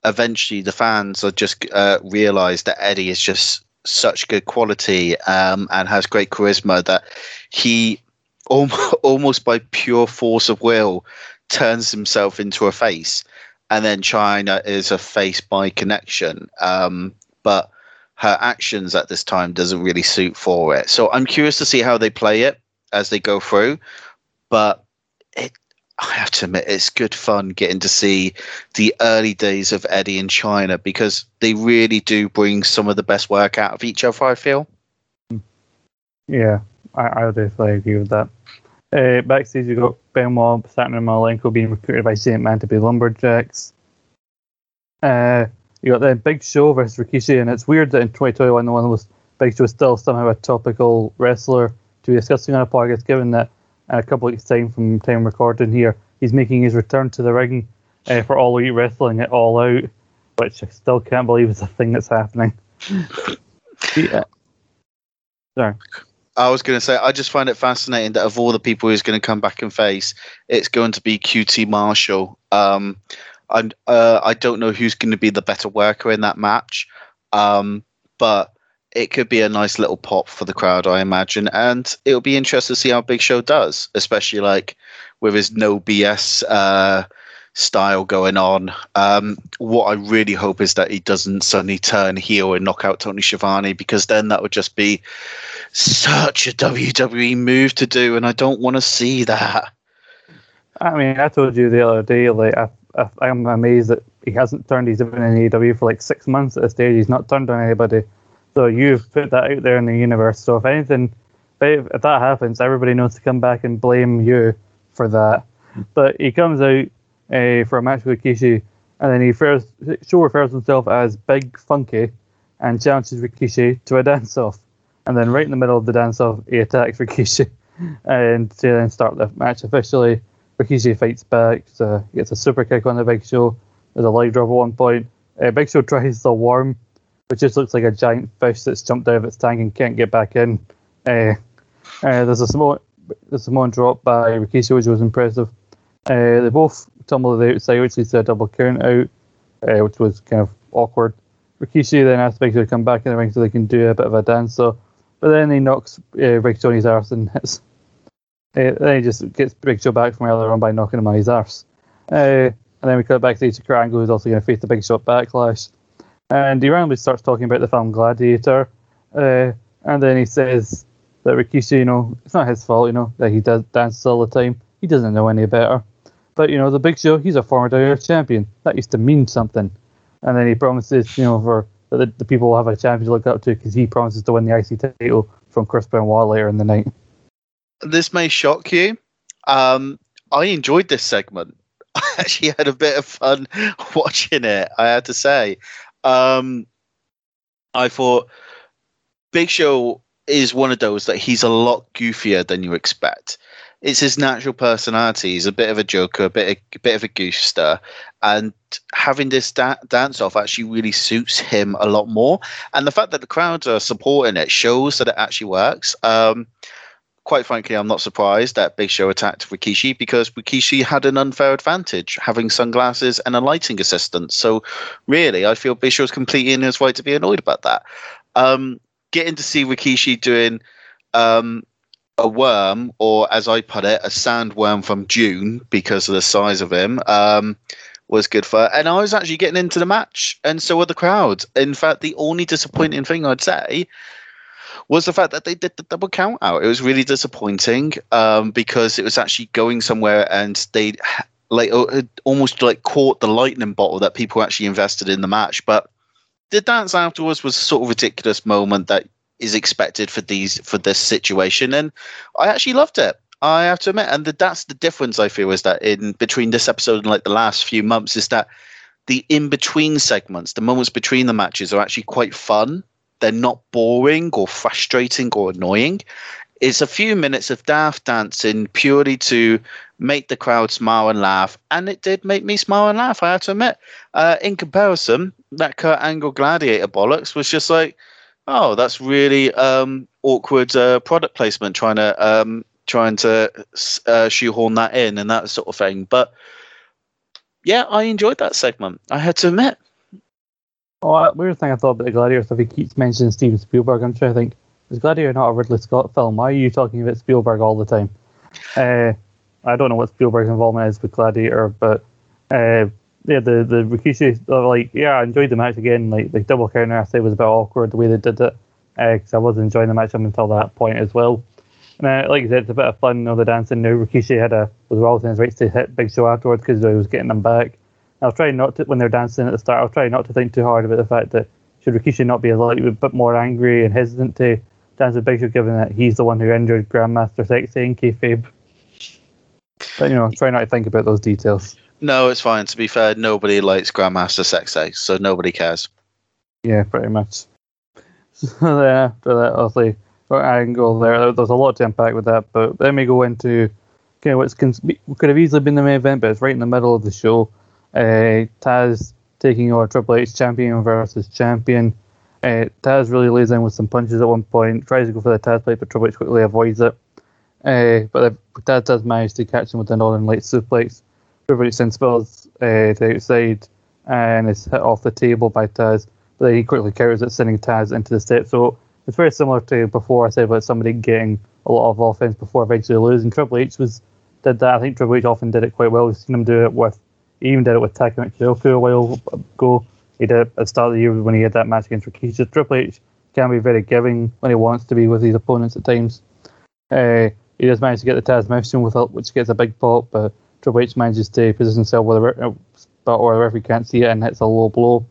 eventually the fans are just realised that Eddie is just such good quality and has great charisma that he almost by pure force of will turns himself into a face, and then Chyna is a face by connection, but her actions at this time doesn't really suit for it. So I'm curious to see how they play it as they go through, but I have to admit, it's good fun getting to see the early days of Eddie and Chyna, because they really do bring some of the best work out of each other, I feel. Yeah, I definitely agree with that. Backstage, you've got Benoit, Saturn and Malenko being recruited by Shane McMahon to be Lumberjacks. You got the Big Show versus Rikishi, and it's weird that in 2021, the one that was Big Show is still somehow a topical wrestler to be discussing on a podcast, given that in a couple of weeks' time from time recording here, he's making his return to the ring for All Elite Wrestling at All Out, which I still can't believe is a thing that's happening. Yeah. Sorry. I was going to say, I just find it fascinating that of all the people who's going to come back and face, it's going to be QT Marshall. I don't know who's going to be the better worker in that match, but it could be a nice little pop for the crowd, I imagine. And it'll be interesting to see how Big Show does, especially like with his no BS style going on. What I really hope is that he doesn't suddenly turn heel and knock out Tony Schiavone, because then that would just be such a WWE move to do, and I don't want to see that. I mean, I told you the other day, like, I'm amazed that he hasn't turned. He's been in AEW for like 6 months at this stage. He's not turned on anybody. So you've put that out there in the universe. So if anything, if that happens, everybody knows to come back and blame you for that. But he comes out for a match with Rikishi, and then he refers himself as Big Funky and challenges Rikishi to a dance-off, and then right in the middle of the dance-off he attacks Rikishi and to then start the match officially. Rikishi fights back, so he gets a super kick on the Big Show. There's a leg drop at one point. Big Show tries the worm, which just looks like a giant fish that's jumped out of its tank and can't get back in. There's a Samoan drop by Rikishi, which was impressive. They both tumble to the outside, which leads to a double count out, which was kind of awkward. Rikishi then asks Big Show to come back in the ring so they can do a bit of a dance, but then he knocks Big Show on his arse and hits. Then he just gets Big Show back from earlier on by knocking him on his arse. And then we cut back to Kurt Angle, who's also going to face the Big Show Backlash. And he randomly starts talking about the film Gladiator. And then he says that Rikishi, it's not his fault, that he does dances all the time. He doesn't know any better. But, the Big Show, he's a former WWE champion. That used to mean something. And then he promises, that the people will have a champion to look up to, because he promises to win the IC title from Chris Benoit later in the night. This may shock you. I enjoyed this segment. I actually had a bit of fun watching it, I had to say. I thought Big Show is one of those that he's a lot goofier than you expect. It's his natural personality. He's a bit of a joker, a bit of a goofster, and having this dance-off actually really suits him a lot more. And the fact that the crowd are supporting it shows that it actually works. Quite frankly, I'm not surprised that Big Show attacked Rikishi, because Rikishi had an unfair advantage, having sunglasses and a lighting assistant. So really, I feel Big Show's completely in his right to be annoyed about that. Getting to see Rikishi doing a worm, or as I put it, a sandworm from Dune, because of the size of him, was good for her. And I was actually getting into the match, and so were the crowd. In fact, the only disappointing thing I'd say was the fact that they did the double count out. It was really disappointing, because it was actually going somewhere, and they almost caught the lightning bolt that people actually invested in the match. But the dance afterwards was sort of a ridiculous moment that is expected for this situation, and I actually loved it, I have to admit. And that's the difference, I feel, is that in between this episode and the last few months, is that the in-between segments, the moments between the matches, are actually quite fun. They're not boring or frustrating or annoying. It's a few minutes of daft dancing purely to make the crowd smile and laugh, and it did make me smile and laugh, I have to admit. In comparison, that Kurt Angle Gladiator bollocks was just like, oh, that's really awkward product placement, trying to shoehorn that in and that sort of thing. But yeah, I enjoyed that segment, I had to admit. Oh, weird thing I thought about the Gladiator stuff. He keeps mentioning Steven Spielberg. I'm trying to think, is Gladiator not a Ridley Scott film? Why are you talking about Spielberg all the time? I don't know what Spielberg's involvement is with Gladiator, but the Rikishi, I enjoyed the match again. Like, the double counter, I say, was a bit awkward the way they did it, because I was enjoying the match up until that point as well. And like I said, it's a bit of fun, the dancing. Now Rikishi was well within his rights to hit Big Show afterwards, because he was getting them back. I'll try not to, when they're dancing at the start, I'll try not to think too hard about the fact that should Rikishi not be a bit more angry and hesitant to dance with Big Show, given that he's the one who injured Grandmaster Sexy in kayfabe. But, try not to think about those details. No, it's fine. To be fair, nobody likes Grandmaster Sexy, so nobody cares. Yeah, pretty much. So then after that, obviously, angle there. There's a lot to unpack with that, but let me go into what could have easily been the main event, but it's right in the middle of the show. Taz taking on Triple H, champion versus champion. Taz really lays in with some punches at one point, tries to go for the Taz plate, but Triple H quickly avoids it. But Taz does manage to catch him with an Northern Light suplex. Triple H then spills to the outside and is hit off the table by Taz, but then he quickly carries it, sending Taz into the steps. So it's very similar to before I said about somebody getting a lot of offense before eventually losing. Triple H did that. I think Triple H often did it quite well. We've seen him do it with, he even did it with Taka Michinoku a while ago. He did it at the start of the year when he had that match against Rikishi. Triple H can be very giving when he wants to be with his opponents at times. He does manage to get the Taz Mouthstone with help, which gets a big pop, but Triple H manages to position himself with a spot or the referee can't see it and hits a low blow.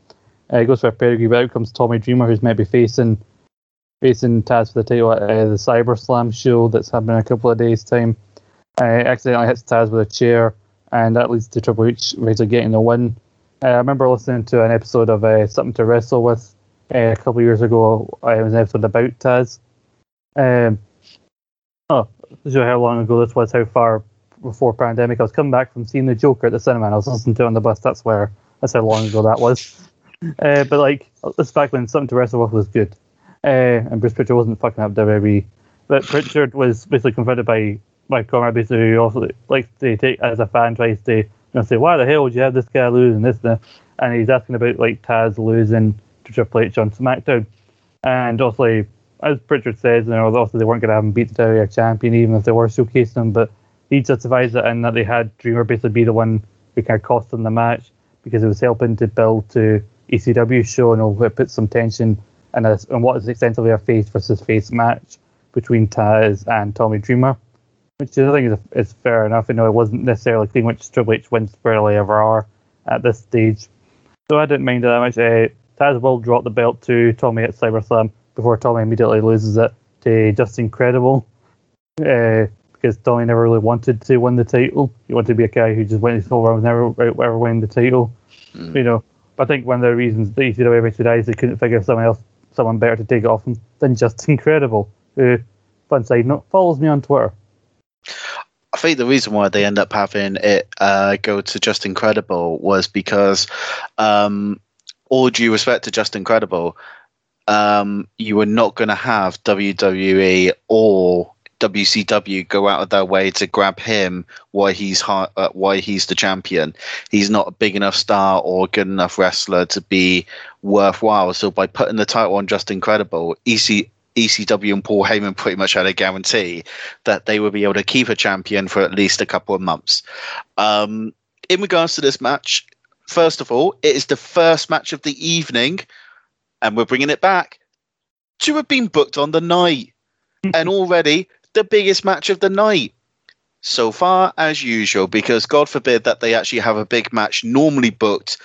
He goes for a pedigree, but out comes Tommy Dreamer, who's meant to be facing Taz for the title at the Cyber Slam show that's happening in a couple of days' time. Accidentally hits Taz with a chair, and that leads to Triple H basically getting the win. I remember listening to an episode of Something to Wrestle With a couple of years ago. It was an episode about Taz. I'll show you how long ago this was, how far before pandemic. I was coming back from seeing The Joker at the cinema, and I was listening to it on the bus. That's how long ago that was. This back when Something to Wrestle With was good. And Bruce Pritchard wasn't fucking up WWE, but Pritchard was basically confronted by Conrad, basically, who also they take as a fan tries to say, why the hell would you have this guy lose and this and that? And he's asking about Taz losing to Triple H on SmackDown, and also as Pritchard says, also they weren't going to have him beat the WWE champion even if they were showcasing him, but he justifies it in that they had Dreamer basically be the one who kind of cost them the match because it was helping to build to ECW show and it put some tension. And what is essentially a face versus face match between Taz and Tommy Dreamer, which I think is fair enough. It wasn't necessarily clean, which Triple H wins barely ever are at this stage. So I didn't mind it that much. Taz will drop the belt to Tommy at SummerSlam before Tommy immediately loses it to Justin Credible, because Tommy never really wanted to win the title. He wanted to be a guy who just went his whole run and never win the title. But I think one of the reasons the ECW eventually died is they couldn't figure someone better to take it off him than Justin Credible, who, fun side note, follows me on Twitter. I think the reason why they end up having it go to Justin Credible was because, all due respect to Justin Credible, you were not going to have WWE or WCW go out of their way to grab him while he's the champion. He's not a big enough star or good enough wrestler to be worthwhile. So by putting the title on Justin Credible, ECW and Paul Heyman pretty much had a guarantee that they would be able to keep a champion for at least a couple of months. In regards to this match, first of all, it is the first match of the evening, and we're bringing it back to have been booked on the night, and already the biggest match of the night so far, as usual, because God forbid that they actually have a big match normally booked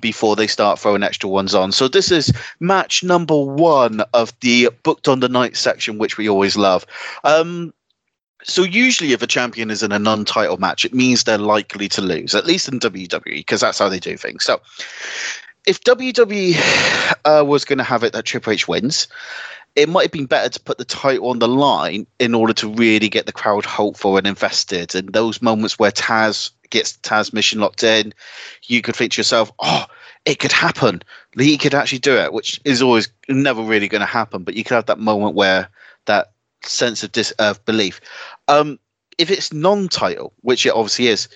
before they start throwing extra ones on. So this is match number 1 of the booked on the night section, which we always love. So usually if a champion is in a non-title match, it means they're likely to lose, at least in WWE, because that's how they do things. So if WWE was going to have it that Triple H wins, it might have been better to put the title on the line in order to really get the crowd hopeful and invested. And those moments where Taz gets the Taz mission locked in, you could think to yourself, oh, it could happen. He could actually do it, which is always never really going to happen. But you could have that moment where that sense of belief. If it's non-title, which it obviously is,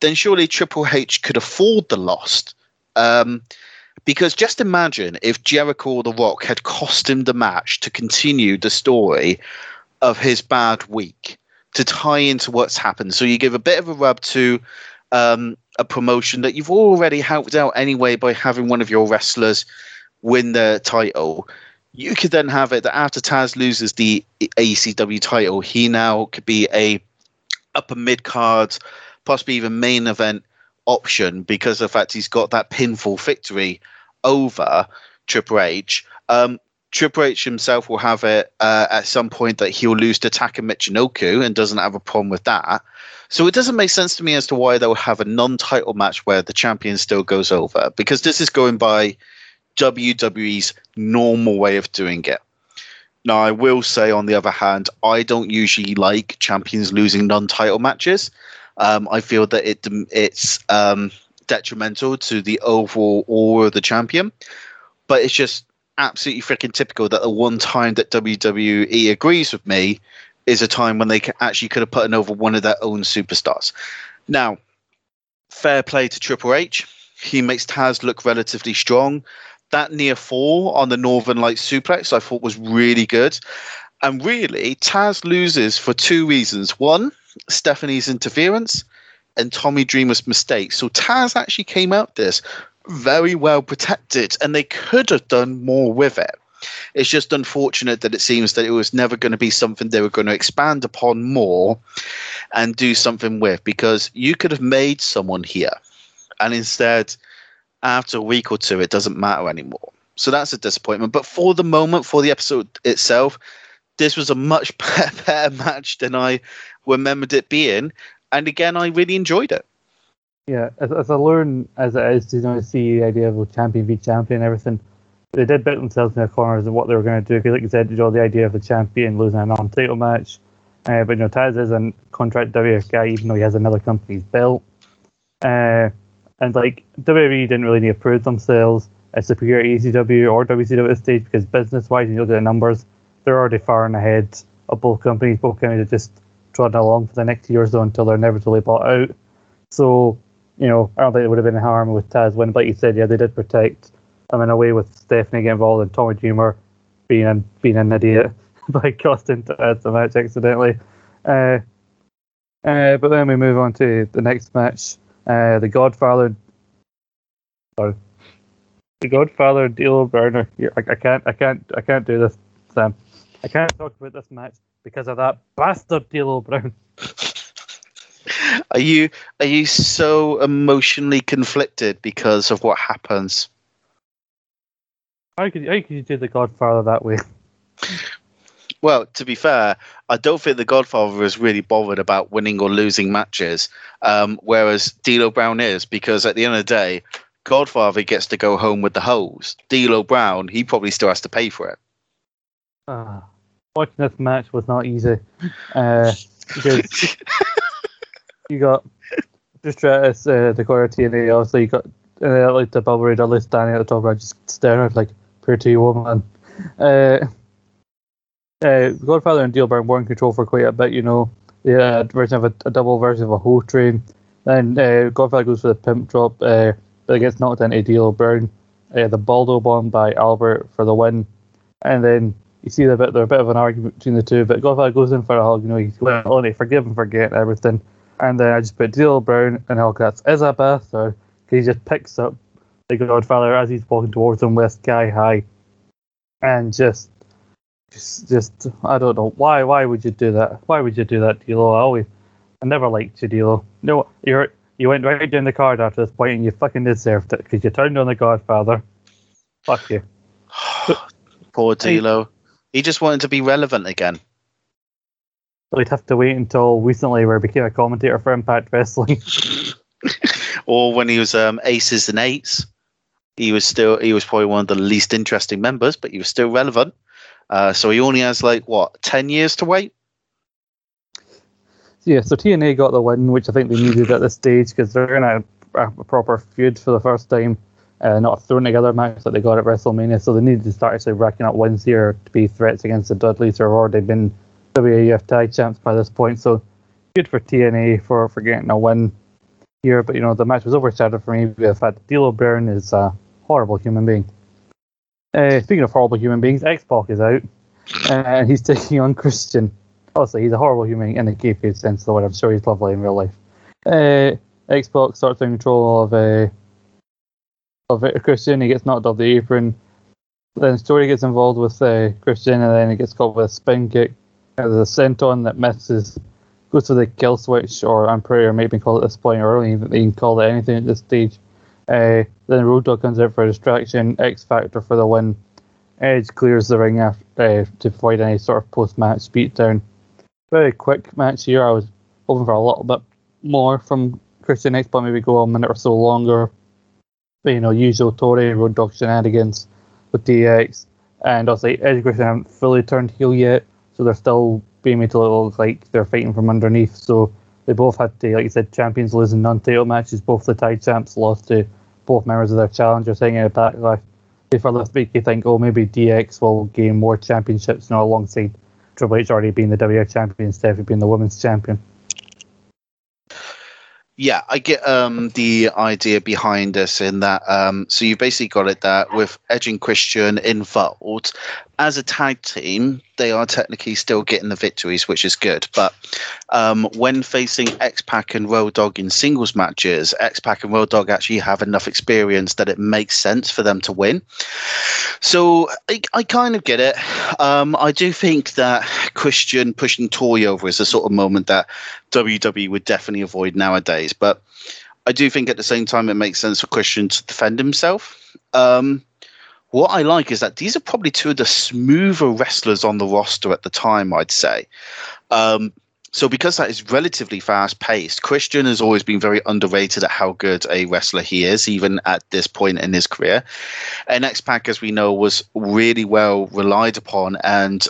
then surely Triple H could afford the loss. Because just imagine if Jericho or The Rock had cost him the match to continue the story of his bad week, to tie into what's happened. So you give a bit of a rub to a promotion that you've already helped out anyway by having one of your wrestlers win the title. You could then have it that after Taz loses the ECW title, he now could be a upper mid-card, possibly even main event option because of the fact he's got that pinfall victory over Triple H. Triple H himself will have it at some point that he'll lose to Taka Michinoku and doesn't have a problem with that. So it doesn't make sense to me as to why they'll have a non-title match where the champion still goes over, because this is going by WWE's normal way of doing it. Now, I will say, on the other hand, I don't usually like champions losing non-title matches. I feel that it's detrimental to the overall aura of the champion. But it's just absolutely freaking typical that the one time that WWE agrees with me is a time when they actually could have put over one of their own superstars. Now, fair play to Triple H. He makes Taz look relatively strong. That near fall on the Northern Light suplex I thought was really good. And really, Taz loses for two reasons. One, Stephanie's interference and Tommy Dreamer's mistake. So Taz actually came out this very well protected, and they could have done more with it. It's just unfortunate that it seems that it was never going to be something they were going to expand upon more and do something with, because you could have made someone here, and instead after a week or two it doesn't matter anymore. So that's a disappointment, but for the moment, for the episode itself, this was a much better match than I remembered it being, and again I really enjoyed it. Yeah, as alluring as it is to see the idea of a champion v champion and everything, they did bet themselves in their corners of what they were going to do. Because, like you said, you know, the idea of the champion losing a non-title match. But, you know, Taz is a contract WWE guy, even though he has another company's belt. And, like, WWE didn't really need to prove themselves as superior to ECW or WCW at this stage, because business-wise, you look at the numbers, they're already far and ahead of both companies. Both companies are just trotting along for the next year or so until they're inevitably bought out. So, you know, I don't think it would have been harm with Taz winning. But like you said, yeah, they did protect... I'm in a way with Stephanie getting involved and Tommy Dreamer being an idiot by costing Taz the match accidentally. But then we move on to the next match. The Godfather D'Lo Brown. I can't do this, Sam. I can't talk about this match because of that bastard D'Lo Brown. Are you so emotionally conflicted because of what happens? How could you do The Godfather that way? Well, to be fair, I don't think The Godfather is really bothered about winning or losing matches, whereas D'Lo Brown is, because at the end of the day, Godfather gets to go home with the hose. D'Lo Brown, he probably still has to pay for it. Watching this match was not easy. Because you got Distratus, the core of TNA, obviously you got... And then, like, the Bulberry Dudley standing at the top of it, just staring at like, poor to you, woman. Godfather and D'Lo Brown were in control for quite a bit, you know. They had a double version of a whole train. Then Godfather goes for the pimp drop, but it gets knocked into D'Lo Brown. The Baldo bomb by Albert for the win. And then you see they're a bit of an argument between the two, but Godfather goes in for a hug, you know, he's going on it, forgive and forget everything. And then I just put D'Lo Brown and Hellcats is a bastard. He just picks up the Godfather as he's walking towards him with sky high, and just I don't know why would you do that? Why would you do that, D'Lo? I never liked you, D'Lo. No, you went right down the card after this point, and you fucking deserved it because you turned on the Godfather. Fuck you. Poor D'Lo. He just wanted to be relevant again. So he'd have to wait until recently, where he became a commentator for Impact Wrestling. Or when he was aces and eights, he was probably one of the least interesting members, but he was still relevant. So he only has 10 years to wait. Yeah, so TNA got the win, which I think they needed at this stage because they're in a proper feud for the first time, not a thrown together match like they got at WrestleMania. So they needed to start actually racking up wins here to be threats against the Dudleys, who have already been WAF tag champs by this point. So good for TNA for getting a win here, but you know, the match was overshadowed for me by the fact that D'Lo Brown is a horrible human being. Speaking of horrible human beings, X-Pac is out, and he's taking on Christian. Also, he's a horrible human being in the kayfabe sense of the word. I'm sure he's lovely in real life. X-Pac starts in control of Christian. He gets knocked off the apron. Then Story gets involved with Christian, and then he gets caught with a spin kick. There's a senton that misses. Goes for the kill switch, or I'm pretty sure maybe call it at this point, or I don't even think you can call it anything at this stage. Then Road Dogg comes out for a distraction, X-Factor for the win. Edge clears the ring to avoid any sort of post-match beatdown. Very quick match here. I was hoping for a little bit more from Christian X-Pac, maybe go a minute or so longer. But, you know, usual Tory Road Dogg shenanigans with DX. And obviously, Edge and Christian haven't fully turned heel yet, so they're still being made to look like they're fighting from underneath. So they both had to, like you said, champions lose in non-title matches. Both the tag champs lost to both members of their challengers thing in a backlash. For this week, you think, oh, maybe DX will gain more championships now alongside Triple H already being the WWE champion, Stephanie being the women's champion. Yeah, I get the idea behind this in that, so you basically got it that with Edge and Christian involved, as a tag team, they are technically still getting the victories, which is good. But when facing X-Pac and Road Dogg in singles matches, X-Pac and Road Dogg actually have enough experience that it makes sense for them to win. So I kind of get it. I do think that Christian pushing Tori over is the sort of moment that WWE would definitely avoid nowadays. But I do think at the same time it makes sense for Christian to defend himself. What I like is that these are probably two of the smoother wrestlers on the roster at the time, I'd say. So because that is relatively fast-paced, Christian has always been very underrated at how good a wrestler he is, even at this point in his career. And X-Pac, as we know, was really well relied upon and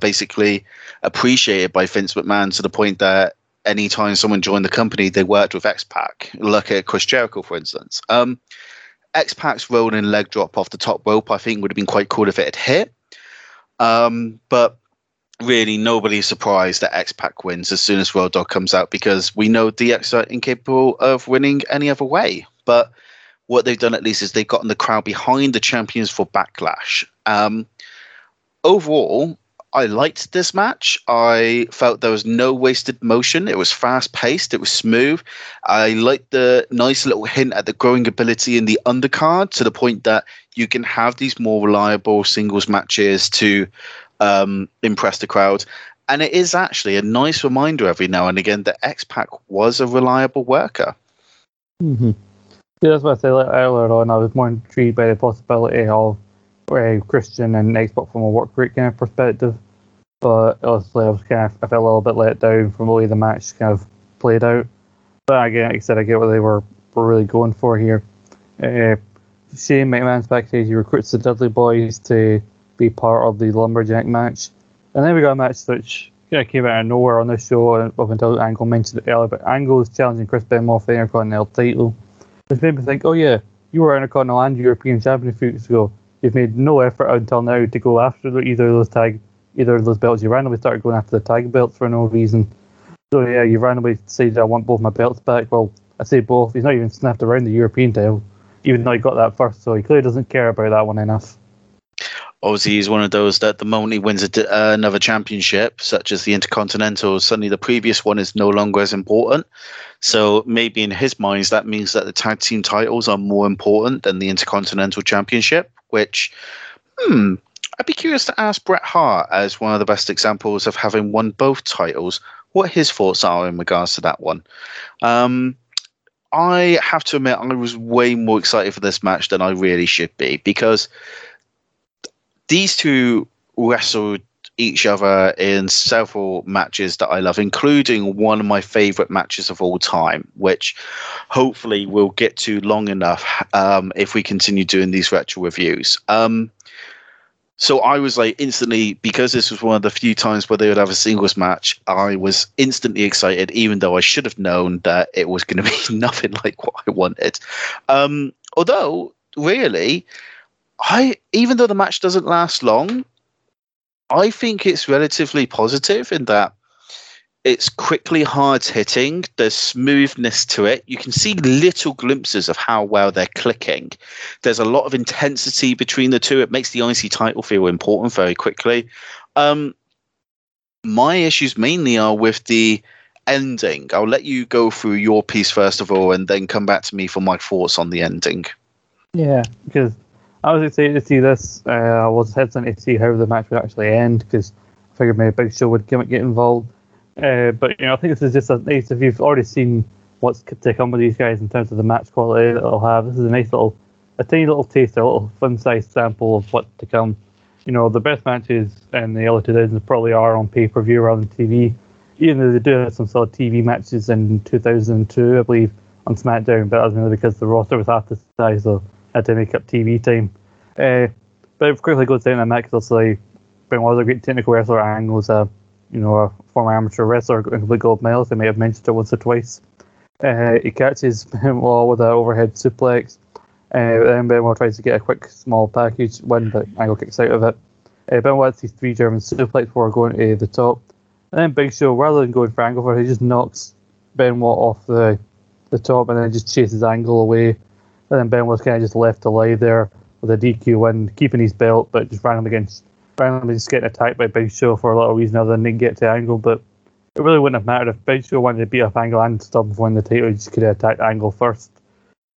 basically appreciated by Vince McMahon to the point that anytime someone joined the company, they worked with X-Pac. Look at Chris Jericho, for instance. X-Pac's rolling leg drop off the top rope, I think, would have been quite cool if it had hit. But really, nobody's surprised that X-Pac wins as soon as Road Dogg comes out, because we know DX are incapable of winning any other way. But what they've done, at least, is they've gotten the crowd behind the champions for Backlash. Overall, I liked this match. I felt there was no wasted motion. It was fast-paced. It was smooth. I liked the nice little hint at the growing ability in the undercard to the point that you can have these more reliable singles matches to impress the crowd. And it is actually a nice reminder every now and again that X-Pac was a reliable worker. Mm-hmm. Yeah, that's what I said earlier on. I was more intrigued by the possibility of Christian and Xbox from a work rate kind of perspective, but obviously I felt a little bit let down from the way the match kind of played out. But again, like I said, I get what they were really going for here. Shane McMahon's backstage. He recruits the Dudley Boys to be part of the Lumberjack match, and then we got a match which came out of nowhere on this show, and up until Angle mentioned it earlier. But Angle's challenging Chris Benoit for the Intercontinental title, which made me think, oh yeah, you were Intercontinental and European champion a few weeks ago. You've made no effort until now to go after either of those belts. You randomly started going after the tag belts for no reason. So yeah, you randomly said, I want both my belts back. Well, I say both. He's not even snapped around the European title, even though he got that first. So he clearly doesn't care about that one enough. Obviously, he's one of those that the moment he wins another championship, such as the Intercontinental, suddenly the previous one is no longer as important. So maybe in his mind, that means that the tag team titles are more important than the Intercontinental Championship, which I'd be curious to ask Bret Hart, as one of the best examples of having won both titles, what his thoughts are in regards to that one. I have to admit, I was way more excited for this match than I really should be, because these two wrestled each other in several matches that I love, including one of my favorite matches of all time, which hopefully we'll get to long enough if we continue doing these retro reviews. So I was like instantly, because this was one of the few times where they would have a singles match, I was instantly excited, even though I should have known that it was going to be nothing like what I wanted. Although, really, even though the match doesn't last long, I think it's relatively positive in that it's quickly hard-hitting. There's smoothness to it. You can see little glimpses of how well they're clicking. There's a lot of intensity between the two. It makes the IC title feel important very quickly. My issues mainly are with the ending. I'll let you go through your piece first of all and then come back to me for my thoughts on the ending. Yeah, because I was excited to see this. I was hesitant to see how the match would actually end, because I figured maybe Big Show would get involved. But I think this is just a nice, if you've already seen what's to come with these guys in terms of the match quality that they'll have, this is a tiny little taste, a little fun-sized sample of what's to come. The best matches in the early 2000s probably are on pay-per-view rather than TV, even though they do have some solid TV matches in 2002, I believe, on SmackDown, but that was mainly because the roster was half the size of had to make up TV time. But it quickly goes down the mix. Obviously, Benoit was a great technical wrestler. Angle was a, you know, a former amateur wrestler, complete gold medalist. They may have mentioned it once or twice. He catches Benoit with an overhead suplex. Then Benoit tries to get a quick small package win, but Angle kicks out of it. Benoit sees three German suplex before going to the top. And then Big Show, rather than going for Angle for it, he just knocks Benoit off the top and then just chases Angle away. And then Benoit's kind of just left to lie there with a DQ win, keeping his belt, but just randomly just getting attacked by Big Show for a lot of reason other than didn't get to Angle. But it really wouldn't have mattered if Big Show wanted to beat up Angle and Stubbs won the title. He just could have attacked Angle first.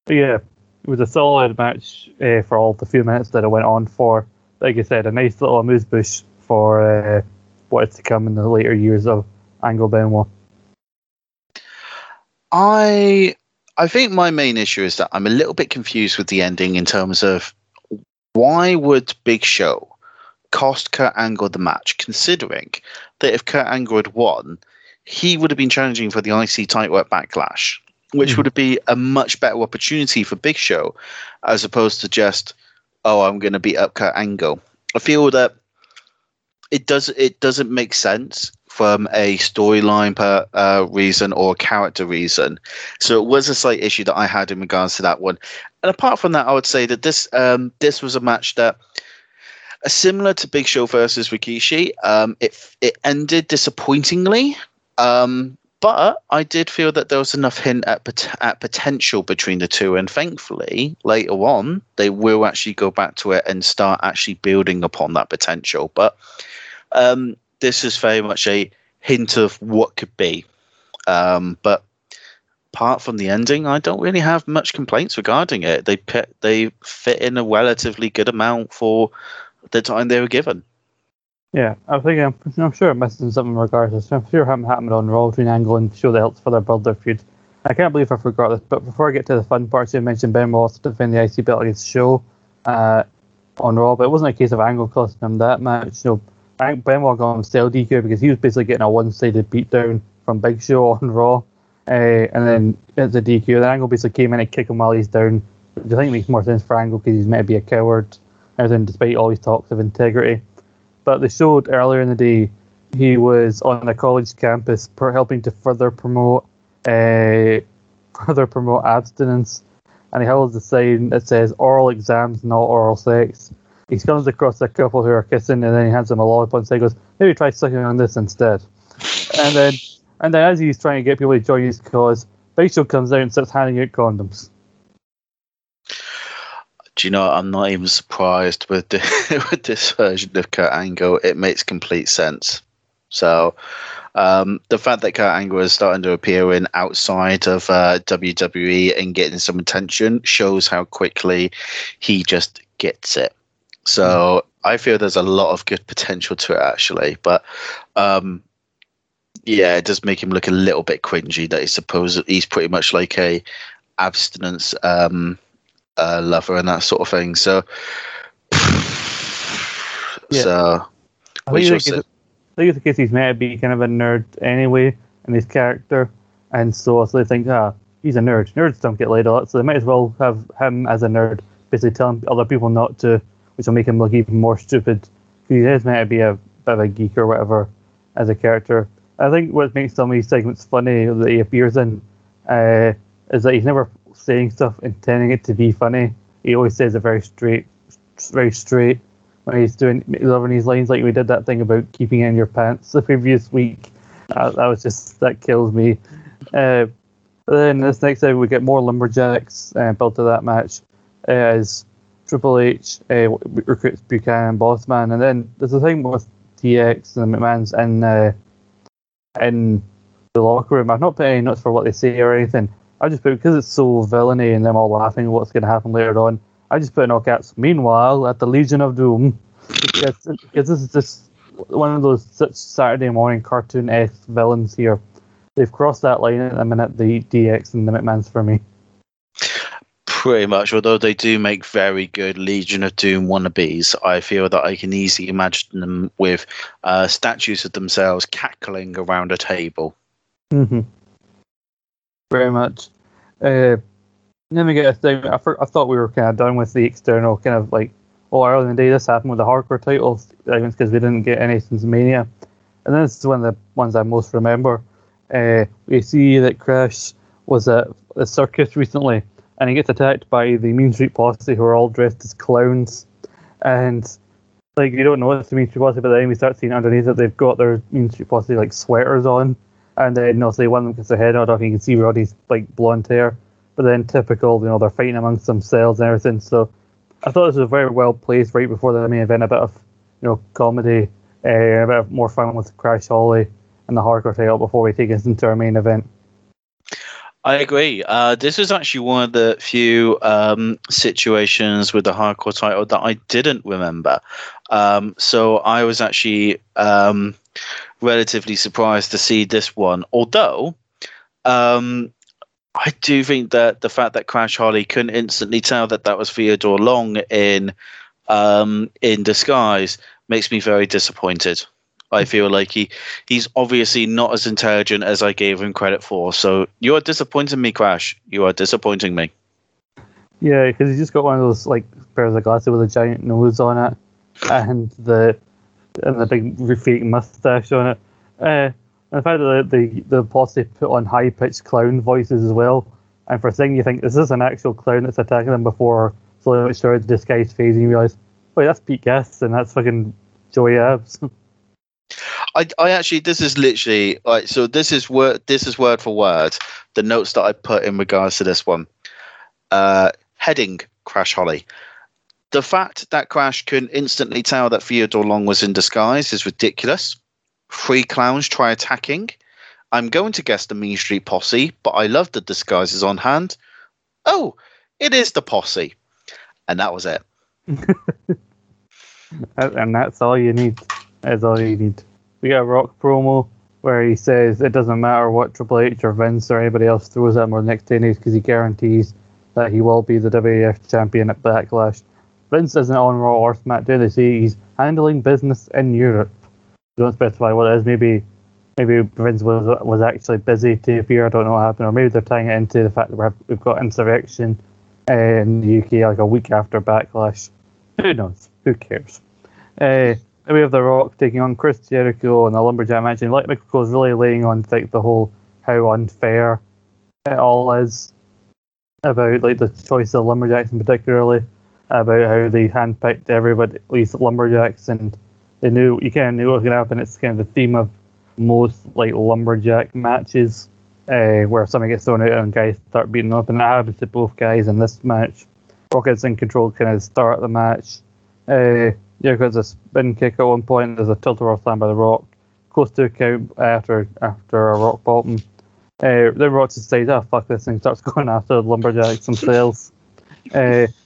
But yeah, it was a solid match for all the few minutes that it went on for. Like I said, a nice little amuse-bouche for what is to come in the later years of Angle Benoit. I think my main issue is that I'm a little bit confused with the ending in terms of why would Big Show cost Kurt Angle the match, considering that if Kurt Angle had won, he would have been challenging for the IC title at Backlash, which would be a much better opportunity for Big Show as opposed to just, oh, I'm going to beat up Kurt Angle. I feel that it doesn't make sense from a storyline reason or character reason. So it was a slight issue that I had in regards to that one. And apart from that, I would say that this was a match that, similar to Big Show versus Rikishi, it ended disappointingly. But I did feel that there was enough hint at potential between the two. And thankfully, later on, they will actually go back to it and start actually building upon that potential. But this is very much a hint of what could be. But apart from the ending, I don't really have much complaints regarding it. They fit in a relatively good amount for the time they were given. Yeah, I think I'm sure I'm missing something regardless. I'm sure it hadn't happened on Raw between Angle and Show that helps further build their feud. I can't believe I forgot this, but before I get to the fun part, you mentioned Ben Wallace defending the IC belt against Show on Raw, but it wasn't a case of Angle costing him that match. You know, Benoit got him still DQ because he was basically getting a one-sided beatdown from Big Show on Raw, and then it's a DQ. Then Angle basically came in and kicked him while he's down, which I think makes more sense for Angle because he's meant to be a coward, everything despite all his talks of integrity. But they showed earlier in the day he was on a college campus helping to further promote abstinence, and he holds a sign that says "oral exams, not oral sex." He comes across a couple who are kissing, and then he hands them a lollipop and says, "Goes maybe try sucking on this instead." And then as he's trying to get people to join his cause, Big Show comes out and starts handing out condoms. Do you know? I'm not even surprised with this version of Kurt Angle. It makes complete sense. So the fact that Kurt Angle is starting to appear in outside of WWE and getting some attention shows how quickly he just gets it. So I feel there's a lot of good potential to it, actually. But yeah, it does make him look a little bit cringy that he's pretty much like a abstinence lover and that sort of thing. So, yeah. I think it's because he's meant to be kind of a nerd anyway in his character, and so they think, he's a nerd. Nerds don't get laid a lot, so they might as well have him as a nerd, basically telling other people not to, which will make him look even more stupid. He is meant to be a bit of a geek or whatever as a character. I think what makes some of these segments funny that he appears in is that he's never saying stuff intending it to be funny. He always says it very straight when he's doing delivering these lines. Like we did that thing about keeping it in your pants the previous week. That kills me. Then this next time we get more lumberjacks built to that match as Triple H recruits Buchanan and Bossman, and then there's a thing with TX and the McMahons in the locker room. I've not put any notes for what they say or anything. I just put, because it's so villainy and them all laughing at what's going to happen later on, I just put in all caps, "Meanwhile, at the Legion of Doom," because this is just one of those such Saturday morning cartoon-esque villains here. They've crossed that line at the minute, the DX and the McMahons for me. Pretty much, although they do make very good Legion of Doom wannabes. I feel that I can easily imagine them with statues of themselves cackling around a table. Mm-hmm. Very much. Then we get a thing. I thought we were kind of done with the external kind of like All Ireland Day, this happened with the hardcore titles, because they didn't get any since Mania. And this is one of the ones I most remember. We see that Crash was at the circus recently, and he gets attacked by the Mean Street Posse, who are all dressed as clowns. And you don't know it's the Mean Street Posse, but then we start seeing underneath it, they've got their Mean Street Posse sweaters on. And then, they won them because their head nod off. You can see Roddy's blonde hair. But then, typical, they're fighting amongst themselves and everything. So I thought this was very well placed right before the main event. A bit of, comedy, a bit of more fun with Crash Holly and the hardcore title before we take us into our main event. I agree. This is actually one of the few situations with the hardcore title that I didn't remember. So I was actually relatively surprised to see this one. Although, I do think that the fact that Crash Holly couldn't instantly tell that was Theodore Long in disguise makes me very disappointed. I feel like he's obviously not as intelligent as I gave him credit for. So you are disappointing me, Crash. You are disappointing me. Yeah, because he's just got one of those pairs of glasses with a giant nose on it, and the big fake mustache on it. And the fact that the posse put on high pitched clown voices as well. And for a second you think, is this an actual clown that's attacking them before slowly but surely the disguise phase, and you realise, wait, that's Pete Guest and that's fucking Joey Abs. I actually, this is literally so. This is word for word the notes that I put in regards to this one. Heading: Crash Holly. The fact that Crash couldn't instantly tell that Theodore Long was in disguise is ridiculous. 3 clowns try attacking. I'm going to guess the Mean Street Posse, but I love the disguises on hand. Oh, it is the Posse, and that was it. And that's all you need. That's all you need. We got a Rock promo where he says it doesn't matter what Triple H or Vince or anybody else throws at him or the next 10 days because he guarantees that he will be the WWF champion at Backlash. Vince isn't on Raw or SmackDown. They say he's handling business in Europe. They don't specify what it is. Maybe Vince was actually busy to appear. I don't know what happened. Or maybe they're tying it into the fact that we've got Insurrection in the UK a week after Backlash. Who knows? Who cares? We have The Rock taking on Chris Jericho in a lumberjack match, and Michael Cole's really laying on the whole how unfair it all is about the choice of lumberjacks, and particularly about how they handpicked everybody, at least lumberjacks, and they knew what was going to happen. It's kind of the theme of most lumberjack matches where something gets thrown out and guys start beating up, and that happens to both guys in this match. Rocket's in control, kind of start the match. Jericho has a spin kick at one point. There's a tilt-a-roll slam by The Rock. Close to a count after a Rock bottom. Then Rock decides, fuck this thing. Starts going after the lumberjacks themselves.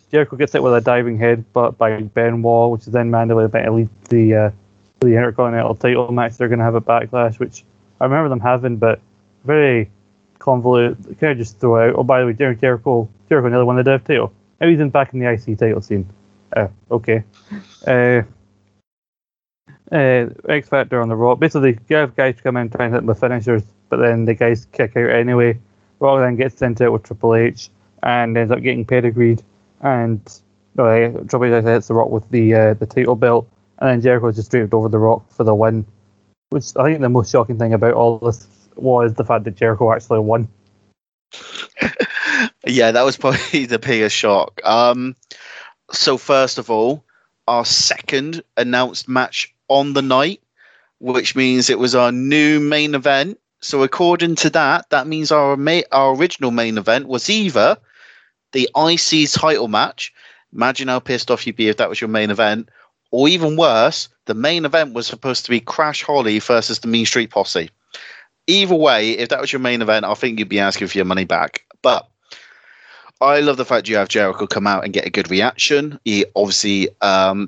Jericho gets hit with a diving headbutt by Benoit, which is then mandated to lead the Intercontinental title match they're going to have at Backlash, which I remember them having, but very convoluted. Can I just throw out, oh, by the way, Jericho nearly won the Dev title. Now he's back in the IC title scene. Okay. X Factor on the Rock. Basically, they have guys come in trying to hit the finishers, but then the guys kick out anyway. Rock then gets sent out with Triple H and ends up getting pedigreed. And Triple H hits the Rock with the title belt, and then Jericho just draped over the Rock for the win. Which I think the most shocking thing about all this was the fact that Jericho actually won. Yeah, that was probably the biggest shock. So first of all, our second announced match on the night, which means it was our new main event. So according to that means our original main event was either the IC title match. Imagine how pissed off you'd be if that was your main event. Or even worse, the main event was supposed to be Crash Holly versus the Mean Street Posse. Either way, if that was your main event, I think you'd be asking for your money back. But I love the fact you have Jericho come out and get a good reaction. He obviously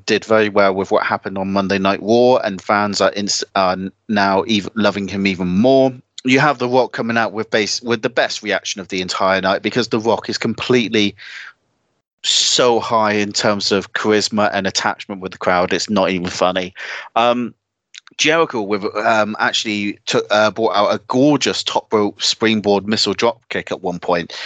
did very well with what happened on Monday Night Raw, and fans are now loving him even more. You have The Rock coming out with the best reaction of the entire night, because The Rock is completely so high in terms of charisma and attachment with the crowd. It's not even funny. Jericho with brought out a gorgeous top rope springboard missile drop kick at one point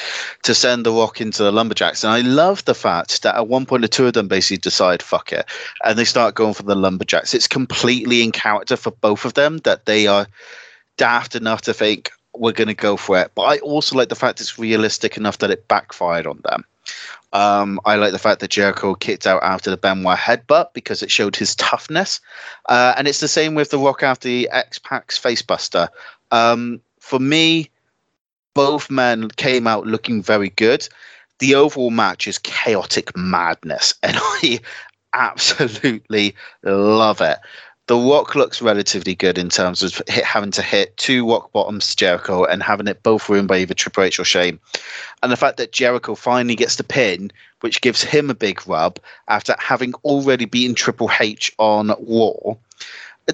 to send The Rock into the Lumberjacks. And I love the fact that at one point the two of them basically decide fuck it and they start going for the Lumberjacks. It's completely in character for both of them that they are daft enough to think we're going to go for it. But I also like the fact it's realistic enough that it backfired on them. I like the fact that Jericho kicked out after the Benoit headbutt because it showed his toughness. And it's the same with The Rock after the X-Pac's facebuster. For me, both men came out looking very good. The overall match is chaotic madness, and I absolutely love it. The Rock looks relatively good in terms of having to hit two rock bottoms to Jericho and having it both ruined by either Triple H or Shane. And the fact that Jericho finally gets the pin, which gives him a big rub after having already beaten Triple H on Raw.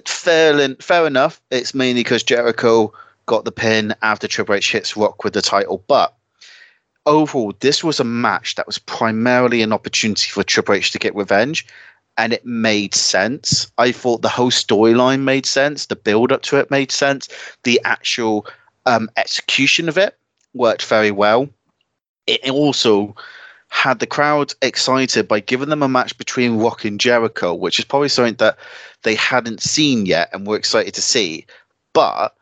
Fair enough. It's mainly because Jericho got the pin after Triple H hits Rock with the title. But overall, this was a match that was primarily an opportunity for Triple H to get revenge. And it made sense. I thought the whole storyline made sense. The build up to it made sense. The actual execution of it worked very well. It also had the crowd excited by giving them a match between Rock and Jericho, which is probably something that they hadn't seen yet and were excited to see. But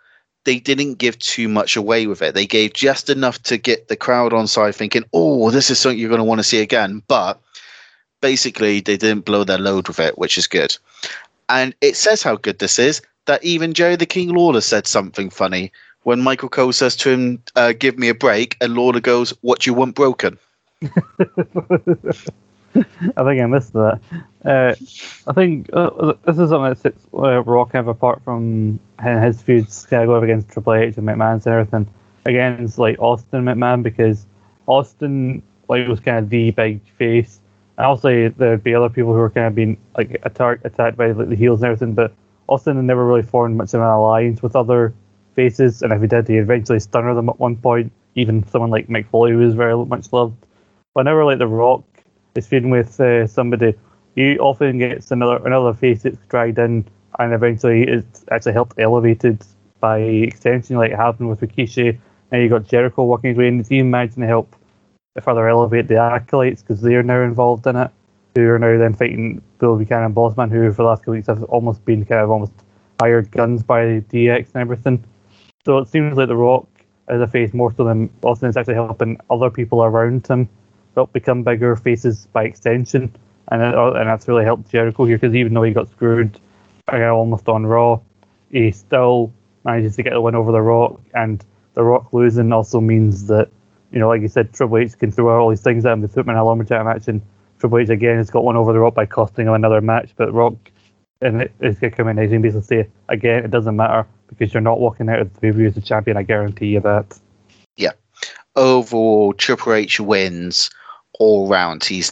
they didn't give too much away with it. They gave just enough to get the crowd on side thinking, oh, this is something you're going to want to see again. But basically, they didn't blow their load with it, which is good. And it says how good this is that even Jerry the King Lawler said something funny when Michael Cole says to him, give me a break. And Lawler goes, what you want broken? I think I missed that. I think this is something that sets Rock have apart from his feuds kind of against Triple H and McMahon's and everything. Again, it's like Austin McMahon, because Austin was kind of the big face. And also, there'd be other people who were kind of being attacked by the heels and everything, but Austin never really formed much of an alliance with other faces, and if he did, he eventually stunned them at one point. Even someone like Mick Foley, who was very much loved. Whenever The Rock is feuding with somebody, he often gets another face that's dragged in, and eventually it's actually helped elevated by extension, like it happened with Rikishi. And you got Jericho working his way in the team, managing to help further elevate the Acolytes, because they are now involved in it, who are now then fighting Bill Buchanan and Bossman, who for the last couple of weeks have almost been kind of almost hired guns by DX and everything. So it seems like The Rock is a face more so than Austin is actually helping other people around him help become bigger faces by extension, and that's really helped Jericho here, because even though he got screwed almost on Raw, he still manages to get the win over The Rock, and The Rock losing also means that, like you said, Triple H can throw out all these things at him. They put him in a lumberjack match, and Triple H again has got one over The Rock by costing him another match. But Rock, and it's going to come in and basically say, again, it doesn't matter because you're not walking out of the pay-per-view as a champion. I guarantee you that. Yeah. Overall, Triple H wins all round. He's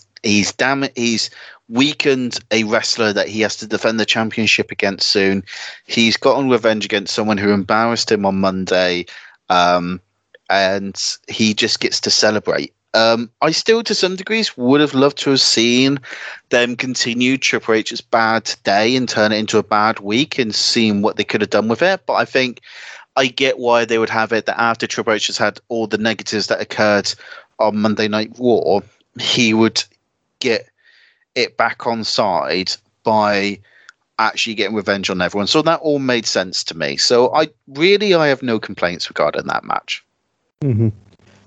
weakened a wrestler that he has to defend the championship against soon. He's gotten revenge against someone who embarrassed him on Monday. And he just gets to celebrate. I still, to some degrees, would have loved to have seen them continue Triple H's bad day and turn it into a bad week and seeing what they could have done with it. But I think I get why they would have it that after Triple H has had all the negatives that occurred on Monday Night Raw, he would get it back on side by actually getting revenge on everyone. So that all made sense to me. So I have no complaints regarding that match. Mm-hmm.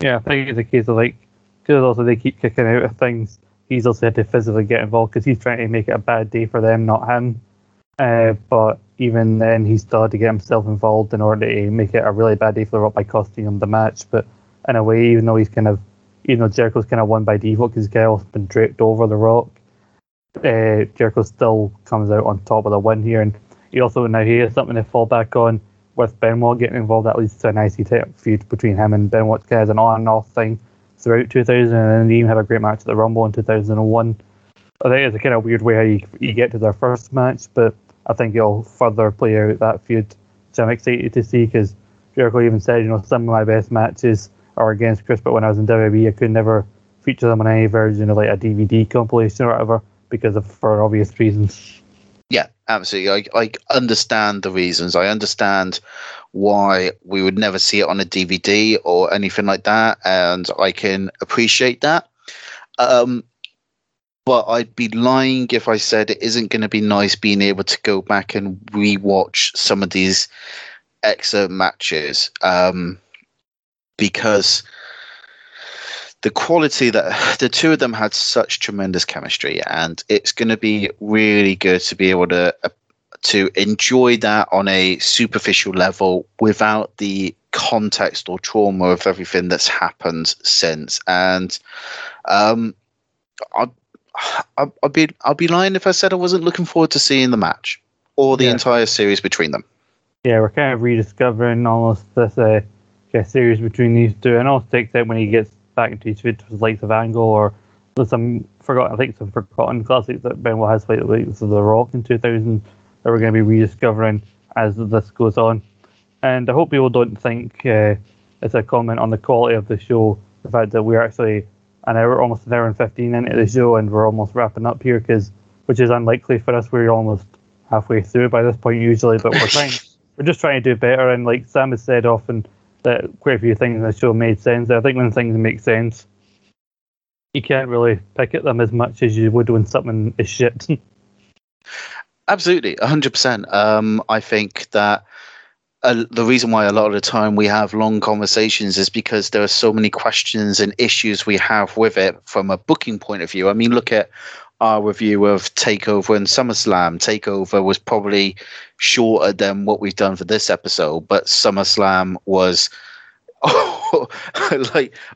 Yeah, I think it's a case of because also they keep kicking out of things, he's also had to physically get involved because he's trying to make it a bad day for them, not him. But even then, he still had to get himself involved in order to make it a really bad day for The Rock by costing him the match. But in a way, even though Jericho's kind of won by default because he's kind of been draped over The Rock, Jericho still comes out on top of the win here, and he also now he has something to fall back on. With Benoit getting involved, that leads to an icy feud between him and Benoit, kind of an on and off thing throughout 2000, and they even had a great match at the Rumble in 2001. I think it's a kind of weird way how you get to their first match, but I think it'll further play out that feud, which I'm excited to see, because Jericho even said, some of my best matches are against Chris, but when I was in WWE, I could never feature them on any version of a DVD compilation or whatever, because of for obvious reasons. Yeah, Absolutely. I understand the reasons. I understand why we would never see it on a DVD or anything like that, and I can appreciate that. But I'd be lying if I said it isn't going to be nice being able to go back and rewatch some of these extra matches, because the quality that the two of them had such tremendous chemistry, and it's going to be really good to be able to enjoy that on a superficial level without the context or trauma of everything that's happened since. And I'd be lying if I said I wasn't looking forward to seeing the match or the entire series between them. Yeah, we're kind of rediscovering almost this series between these two, and also takes out when he gets back into his feet with the likes of Angle, or there's some forgotten classics that Benoit has, like The Rock in 2000, that we're going to be rediscovering as this goes on. And I hope people don't think it's a comment on the quality of the show, the fact that we're actually almost an hour and 15 into the show, and we're almost wrapping up here, which is unlikely for us. We're almost halfway through by this point usually, but we're just trying to do better. And like Sam has said often, that quite a few things in the show made sense. I think when things make sense, you can't really pick at them as much as you would when something is shit. Absolutely, 100%. I think that the reason why a lot of the time we have long conversations is because there are so many questions and issues we have with it from a booking point of view. I mean, look at our review of TakeOver and SummerSlam. TakeOver was probably shorter than what we've done for this episode, but SummerSlam was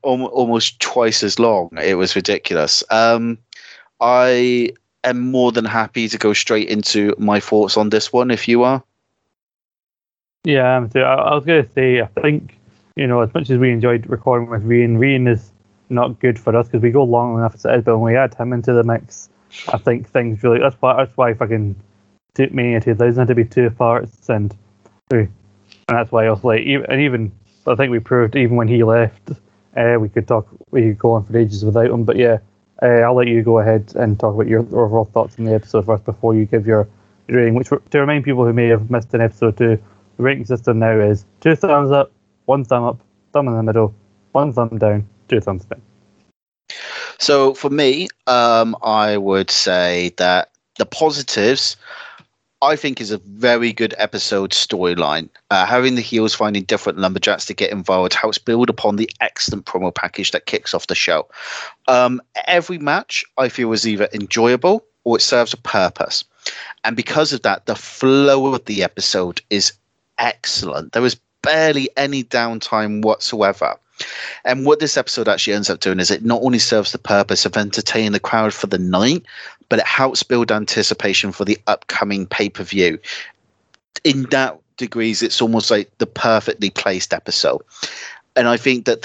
almost twice as long. It was ridiculous. I am more than happy to go straight into my thoughts on this one, if you are. Yeah, I was going to say, I think, as much as we enjoyed recording with Rian is not good for us because we go long enough as it is, but when we add him into the mix, I think things really... That's why fucking Mania 2000 had to be two parts, and that's why I was like... I think we proved even when he left, we could go on for ages without him, but yeah, I'll let you go ahead and talk about your overall thoughts on the episode first before you give your rating, which, to remind people who may have missed an episode too, the rating system now is 2 thumbs up, 1 thumb up, thumb in the middle, 1 thumb down, 2 thumbs down. So for me, I would say that the positives, I think, is a very good episode storyline. Having the heels finding different lumberjacks to get involved helps build upon the excellent promo package that kicks off the show. Every match, I feel, was either enjoyable or it serves a purpose. And because of that, the flow of the episode is excellent. There was barely any downtime whatsoever. And what this episode actually ends up doing is it not only serves the purpose of entertaining the crowd for the night, but it helps build anticipation for the upcoming pay-per-view. In that degrees, it's almost like the perfectly placed episode. And I think that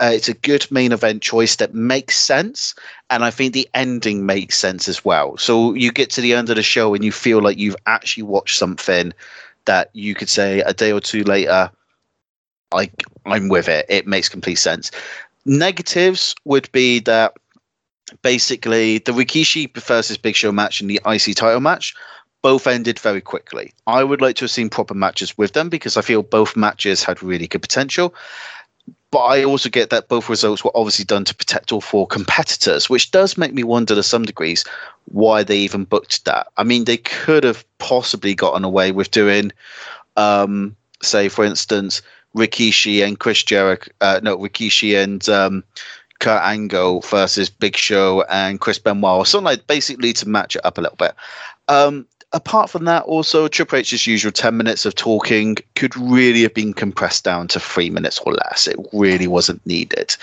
it's a good main event choice that makes sense. And I think the ending makes sense as well. So you get to the end of the show and you feel like you've actually watched something that you could say a day or two later, I'm with it. It makes complete sense. Negatives would be that basically the Rikishi versus Big Show match and the IC title match both ended very quickly. I would like to have seen proper matches with them because I feel both matches had really good potential. But I also get that both results were obviously done to protect all four competitors, which does make me wonder to some degrees why they even booked that. I mean, they could have possibly gotten away with doing, say, for instance, Rikishi and Kurt Angle versus Big Show and Chris Benoit, or something like, basically to match it up a little bit. Apart from that, also, Triple H's usual 10 minutes of talking could really have been compressed down to 3 minutes or less. It really wasn't needed.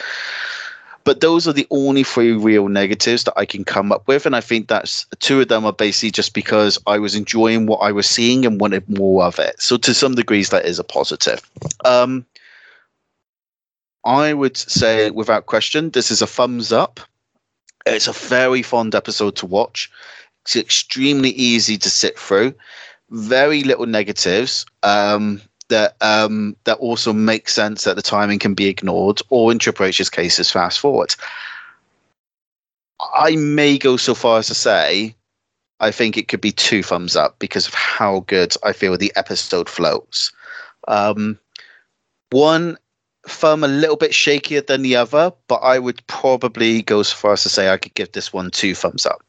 But those are the only three real negatives that I can come up with. And I think that's two of them are basically just because I was enjoying what I was seeing and wanted more of it. So to some degrees, that is a positive. I would say, without question, this is a thumbs up. It's a very fond episode to watch. It's extremely easy to sit through. Very little negatives that also make sense at the time and can be ignored, or in Triple H's case, is fast forward. I may go so far as to say I think it could be 2 thumbs up because of how good I feel the episode flows. 1 thumb a little bit shakier than the other, but I would probably go so far as to say I could give this one 2 thumbs up.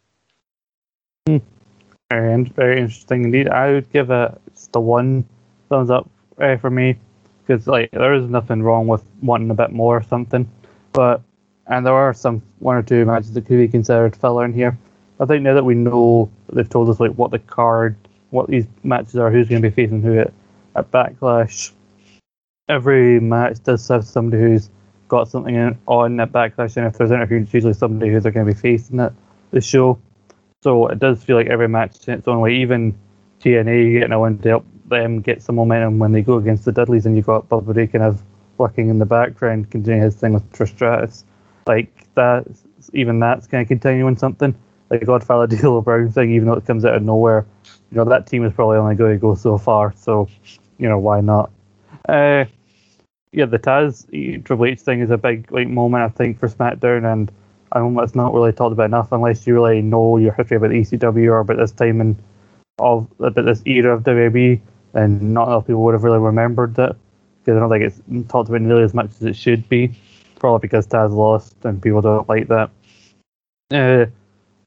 Very interesting indeed. I would give it the 1 thumbs up for me, because like there is nothing wrong with wanting a bit more or something, but and there are some 1 or 2 matches that could be considered filler in here. I think now that we know they've told us like what the card, what these matches are, who's going to be facing who at Backlash. Every match does have somebody who's got something on at Backlash, and if there's an interview, it's usually somebody who they're going to be facing at the show. So it does feel like every match in its own way, even TNA getting a win to help them get some momentum when they go against the Dudleys, and you've got Bubba Ray kind of working in the background, continuing his thing with Trish Stratus. Like that, even that's kind of continuing something. Like the Godfather D'Lo Brown thing, even though it comes out of nowhere, you know, that team is probably only going to go so far, so, you know, why not? Yeah, the Taz Triple H thing is a big like moment, I think, for SmackDown, and I mean, it's not really talked about enough unless you really know your history about ECW or about this time and about this era of WWE, and not enough people would have really remembered it, because I don't think it's talked about nearly as much as it should be, probably because Taz lost and people don't like that.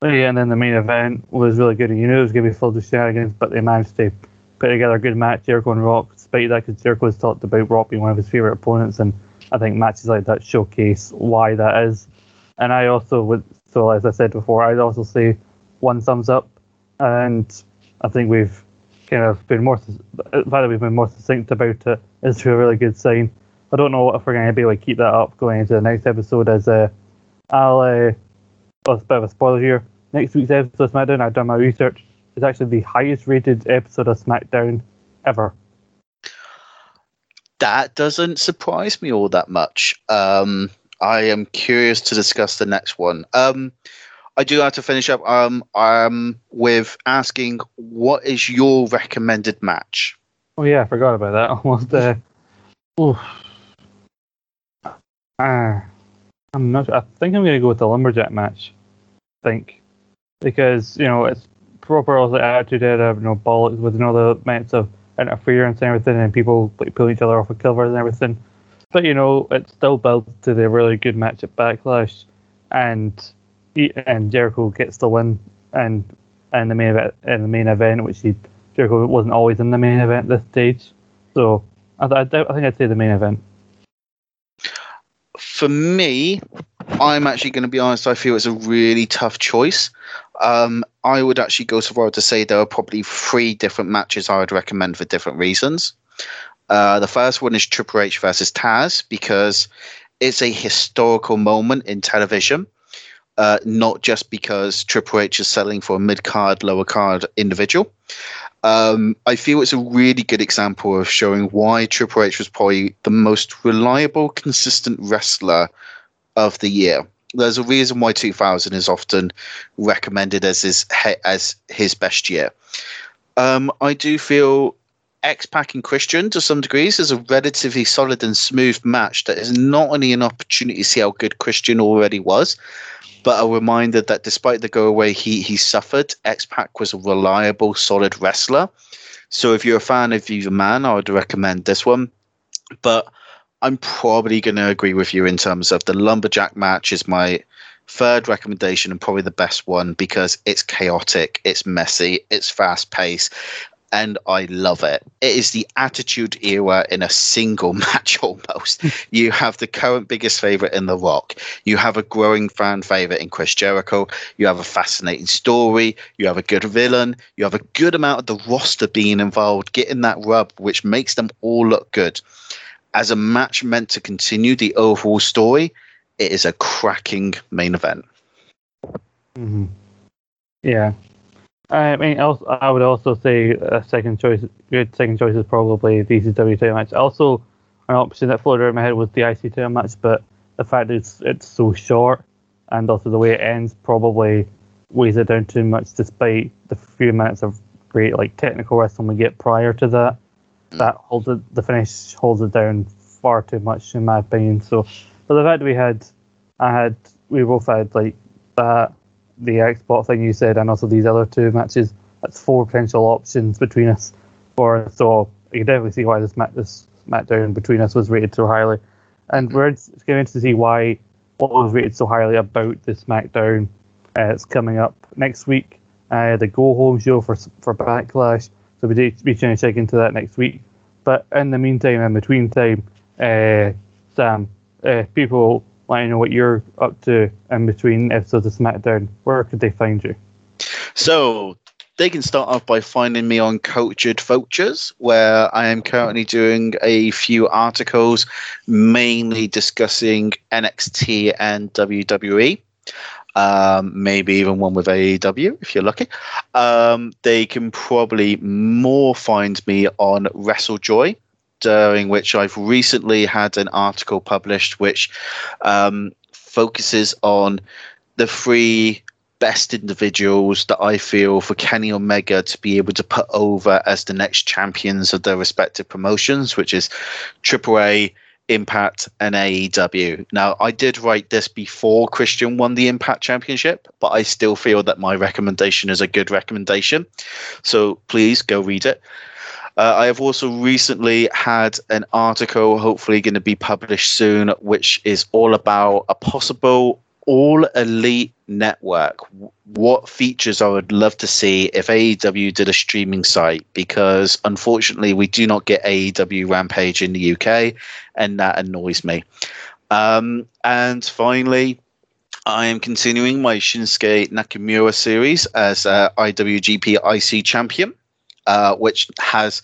Yeah, and then the main event was really good, and you knew it was going to be filled with shenanigans, but they managed to put together a good match, Jericho and Rock, despite that, because Jericho has talked about Rock being one of his favourite opponents, and I think matches like that showcase why that is. And I also would, so as I said before, I'd also say 1 thumbs up, and I think we've kind of been more, the fact that we've been more succinct about it is a really good sign. I don't know if we're going to be able to keep that up going into the next episode, as I'll it's a bit of a spoiler here. Next week's episode of SmackDown, I've done my research, is actually the highest rated episode of SmackDown ever. That doesn't surprise me all that much. I am curious to discuss the next one. I do have to finish up with asking, what is your recommended match? Oh yeah, I forgot about that almost. I'm not. I think I'm going to go with the Lumberjack match. I think, because you know it's proper all the attitude era, you know, bollocks with you know the amounts of interference and everything, and people like pulling each other off of covers and everything. But you know it still builds to the really good match at Backlash, and Jericho gets the win, and the main event, which Jericho wasn't always in the main event this stage. So I think I'd say the main event. For me, I'm actually going to be honest, I feel it's a really tough choice. I would actually go so far to say there are probably 3 different matches I would recommend for different reasons. The first one is Triple H versus Taz, because it's a historical moment in television, not just because Triple H is selling for a mid-card, lower-card individual. I feel it's a really good example of showing why Triple H was probably the most reliable, consistent wrestler of the year. There's a reason why 2000 is often recommended as his best year. I do feel X-Pac and Christian, to some degrees, is a relatively solid and smooth match that is not only an opportunity to see how good Christian already was, but a reminder that despite the go-away he suffered, X-Pac was a reliable, solid wrestler. So if you're a fan of either man, I would recommend this one. But I'm probably going to agree with you in terms of the Lumberjack match is my 3rd recommendation and probably the best one, because it's chaotic, it's messy, it's fast-paced, and I love it. It is the Attitude Era in a single match almost. You have the current biggest favourite in The Rock. You have a growing fan favourite in Chris Jericho. You have a fascinating story. You have a good villain. You have a good amount of the roster being involved, getting that rub, which makes them all look good. As a match meant to continue the overall story, it is a cracking main event. Mm-hmm. Yeah. I mean, I would also say a second choice. Good second choice is probably the ECW title match. Also, an option that floated around my head was the IC title match, but the fact it's so short, and also the way it ends probably weighs it down too much, despite the few minutes of great like technical wrestling we get prior to that. That holds it, the finish holds it down far too much in my opinion. So, but the fact we both had like that the Xbox thing you said, and also these other two matches, that's four potential options between us. So you can definitely see why this SmackDown between us was rated so highly. And we're going to see why what was rated so highly about the SmackDown. It's coming up next week. The Go Home show for Backlash. So we'll be trying to check into that next week. But in the meantime, in between time, Sam, people want to know what you're up to in between episodes of SmackDown. Where could they find you? So they can start off by finding me on Cultured Vultures, where I am currently doing a few articles, mainly discussing NXT and WWE. Maybe even one with AEW, if you're lucky. They can probably more find me on WrestleJoy, during which I've recently had an article published which focuses on the three best individuals that I feel for Kenny Omega to be able to put over as the next champions of their respective promotions, which is AAA, Impact, and AEW. Now, I did write this before Christian won the Impact Championship, but I still feel that my recommendation is a good recommendation. So please go read it. I have also recently had an article, hopefully going to be published soon, which is all about a possible All Elite network. What features I would love to see if AEW did a streaming site, because unfortunately we do not get AEW Rampage in the UK, and that annoys me. And finally, I am continuing my Shinsuke Nakamura series as IWGP IC champion, which has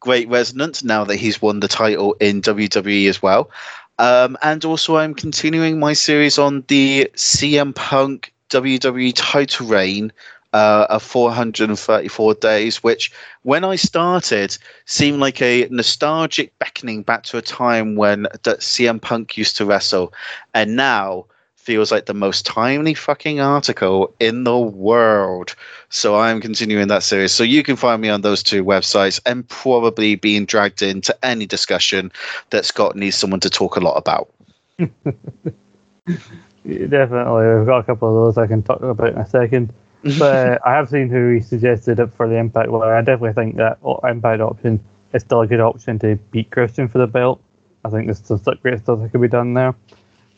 great resonance now that he's won the title in WWE as well. And also I'm continuing my series on the CM Punk WWE title reign of 434 days, which when I started seemed like a nostalgic beckoning back to a time when that CM Punk used to wrestle, and now feels like the most timely fucking article in the world. So I'm continuing that series. So you can find me on those two websites and probably being dragged into any discussion that Scott needs someone to talk a lot about. Definitely. We've got a couple of those I can talk about in a second. But I have seen who he suggested it for the Impact. Well, I definitely think that Impact option is still a good option to beat Christian for the belt. I think there's some great stuff that could be done there.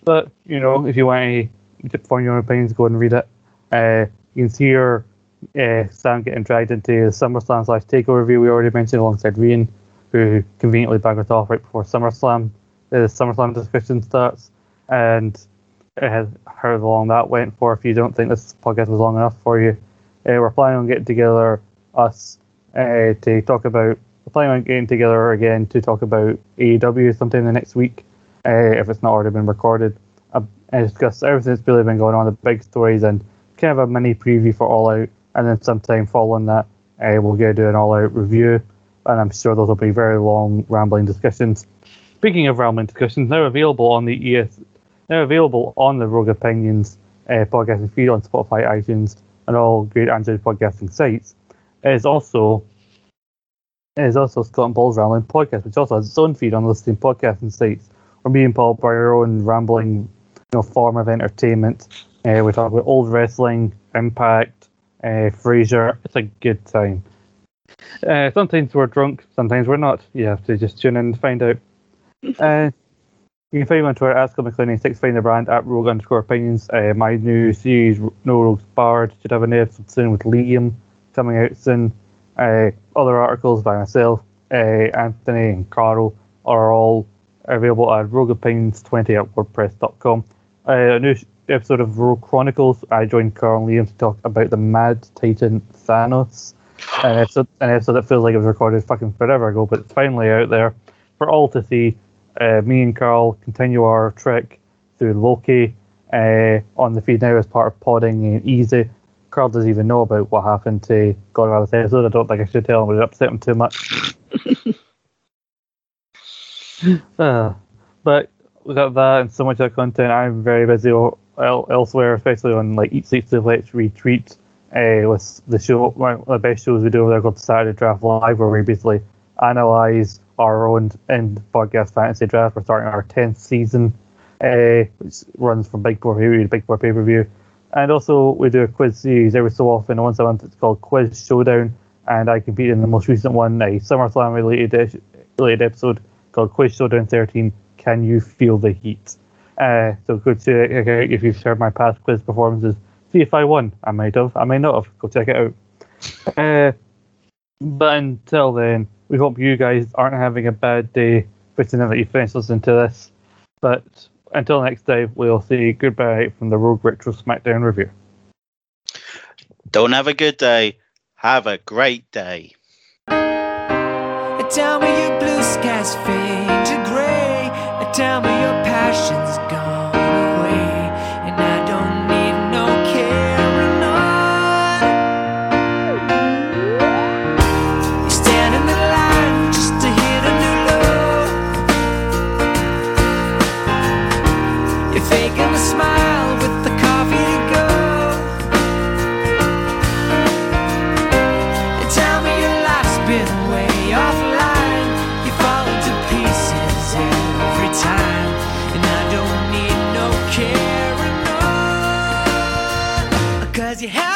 But, you know, if you want to form your own opinions, go and read it. You can see your Sam getting dragged into the SummerSlam / TakeOver review we already mentioned alongside Rian, who conveniently buggered off right before SummerSlam. The SummerSlam discussion starts, and how long that went for. If you don't think this podcast was long enough for you, we're planning on getting together, to talk about AEW sometime the next week. If it's not already been recorded, and discuss everything that's really been going on, the big stories, and kind of a mini preview for All Out. And then sometime following that, we'll go do an All Out review, and I'm sure those will be very long, rambling discussions. Speaking of rambling discussions, now available on the Rogue Opinions podcasting feed on Spotify, iTunes, and all great Android podcasting sites. It is also Scott and Paul's Rambling Podcast, which also has its own feed on listening podcasting sites. Or me and Paul by our own rambling, form of entertainment. We talk about old wrestling, Impact, Frasier. It's a good time. Sometimes we're drunk, sometimes we're not. You have to just tune in and find out. You can find me on Twitter at @ScottMcClendon6. Find the brand at @Rogue_Opinions. My new series, No Rogues Barred, should have an episode soon with Liam coming out soon. Other articles by myself, Anthony, and Carl are all available at rogueopinions20@wordpress.com. A new episode of Rogue Chronicles. I joined Carl and Liam to talk about the mad titan Thanos. An episode that feels like it was recorded fucking forever ago, but it's finally out there for all to see. Me and Carl continue our trek through Loki on the feed now as part of Podding and Easy. Carl doesn't even know about what happened to Godfather's episode. I don't think I should tell him, but it upset him too much. But without that and so much other content, I'm very busy elsewhere, especially on like Eat Sleep Sleep Let's Retreat, with the show, one of the best shows we do over there called Saturday Draft Live, where we basically analyse our own end podcast fantasy draft. We're starting our 10th season, which runs from Big Four Pay-Per-View to Big Four Pay-Per-View. And also, we do a quiz series every so often. Once a month, it's called Quiz Showdown, and I competed in the most recent one, a SummerSlam-related episode called Quiz Showdown 13, Can You Feel the Heat? So go check it out if you've heard my past quiz performances. See if I won. I might have. I might not have. Go check it out. But until then, we hope you guys aren't having a bad day, pretending that you finished listening to this. But until next time, we'll say goodbye from the Rogue Retro SmackDown review. Don't have a good day. Have a great day. A time where your blue skies fade to grey. A time where your passion's gone away. And I don't need no caring on. You stand in the line just to hit a new low. You're faking a smile with the coffee to go. A time where your life's been way offline. You fall into pieces every time. You have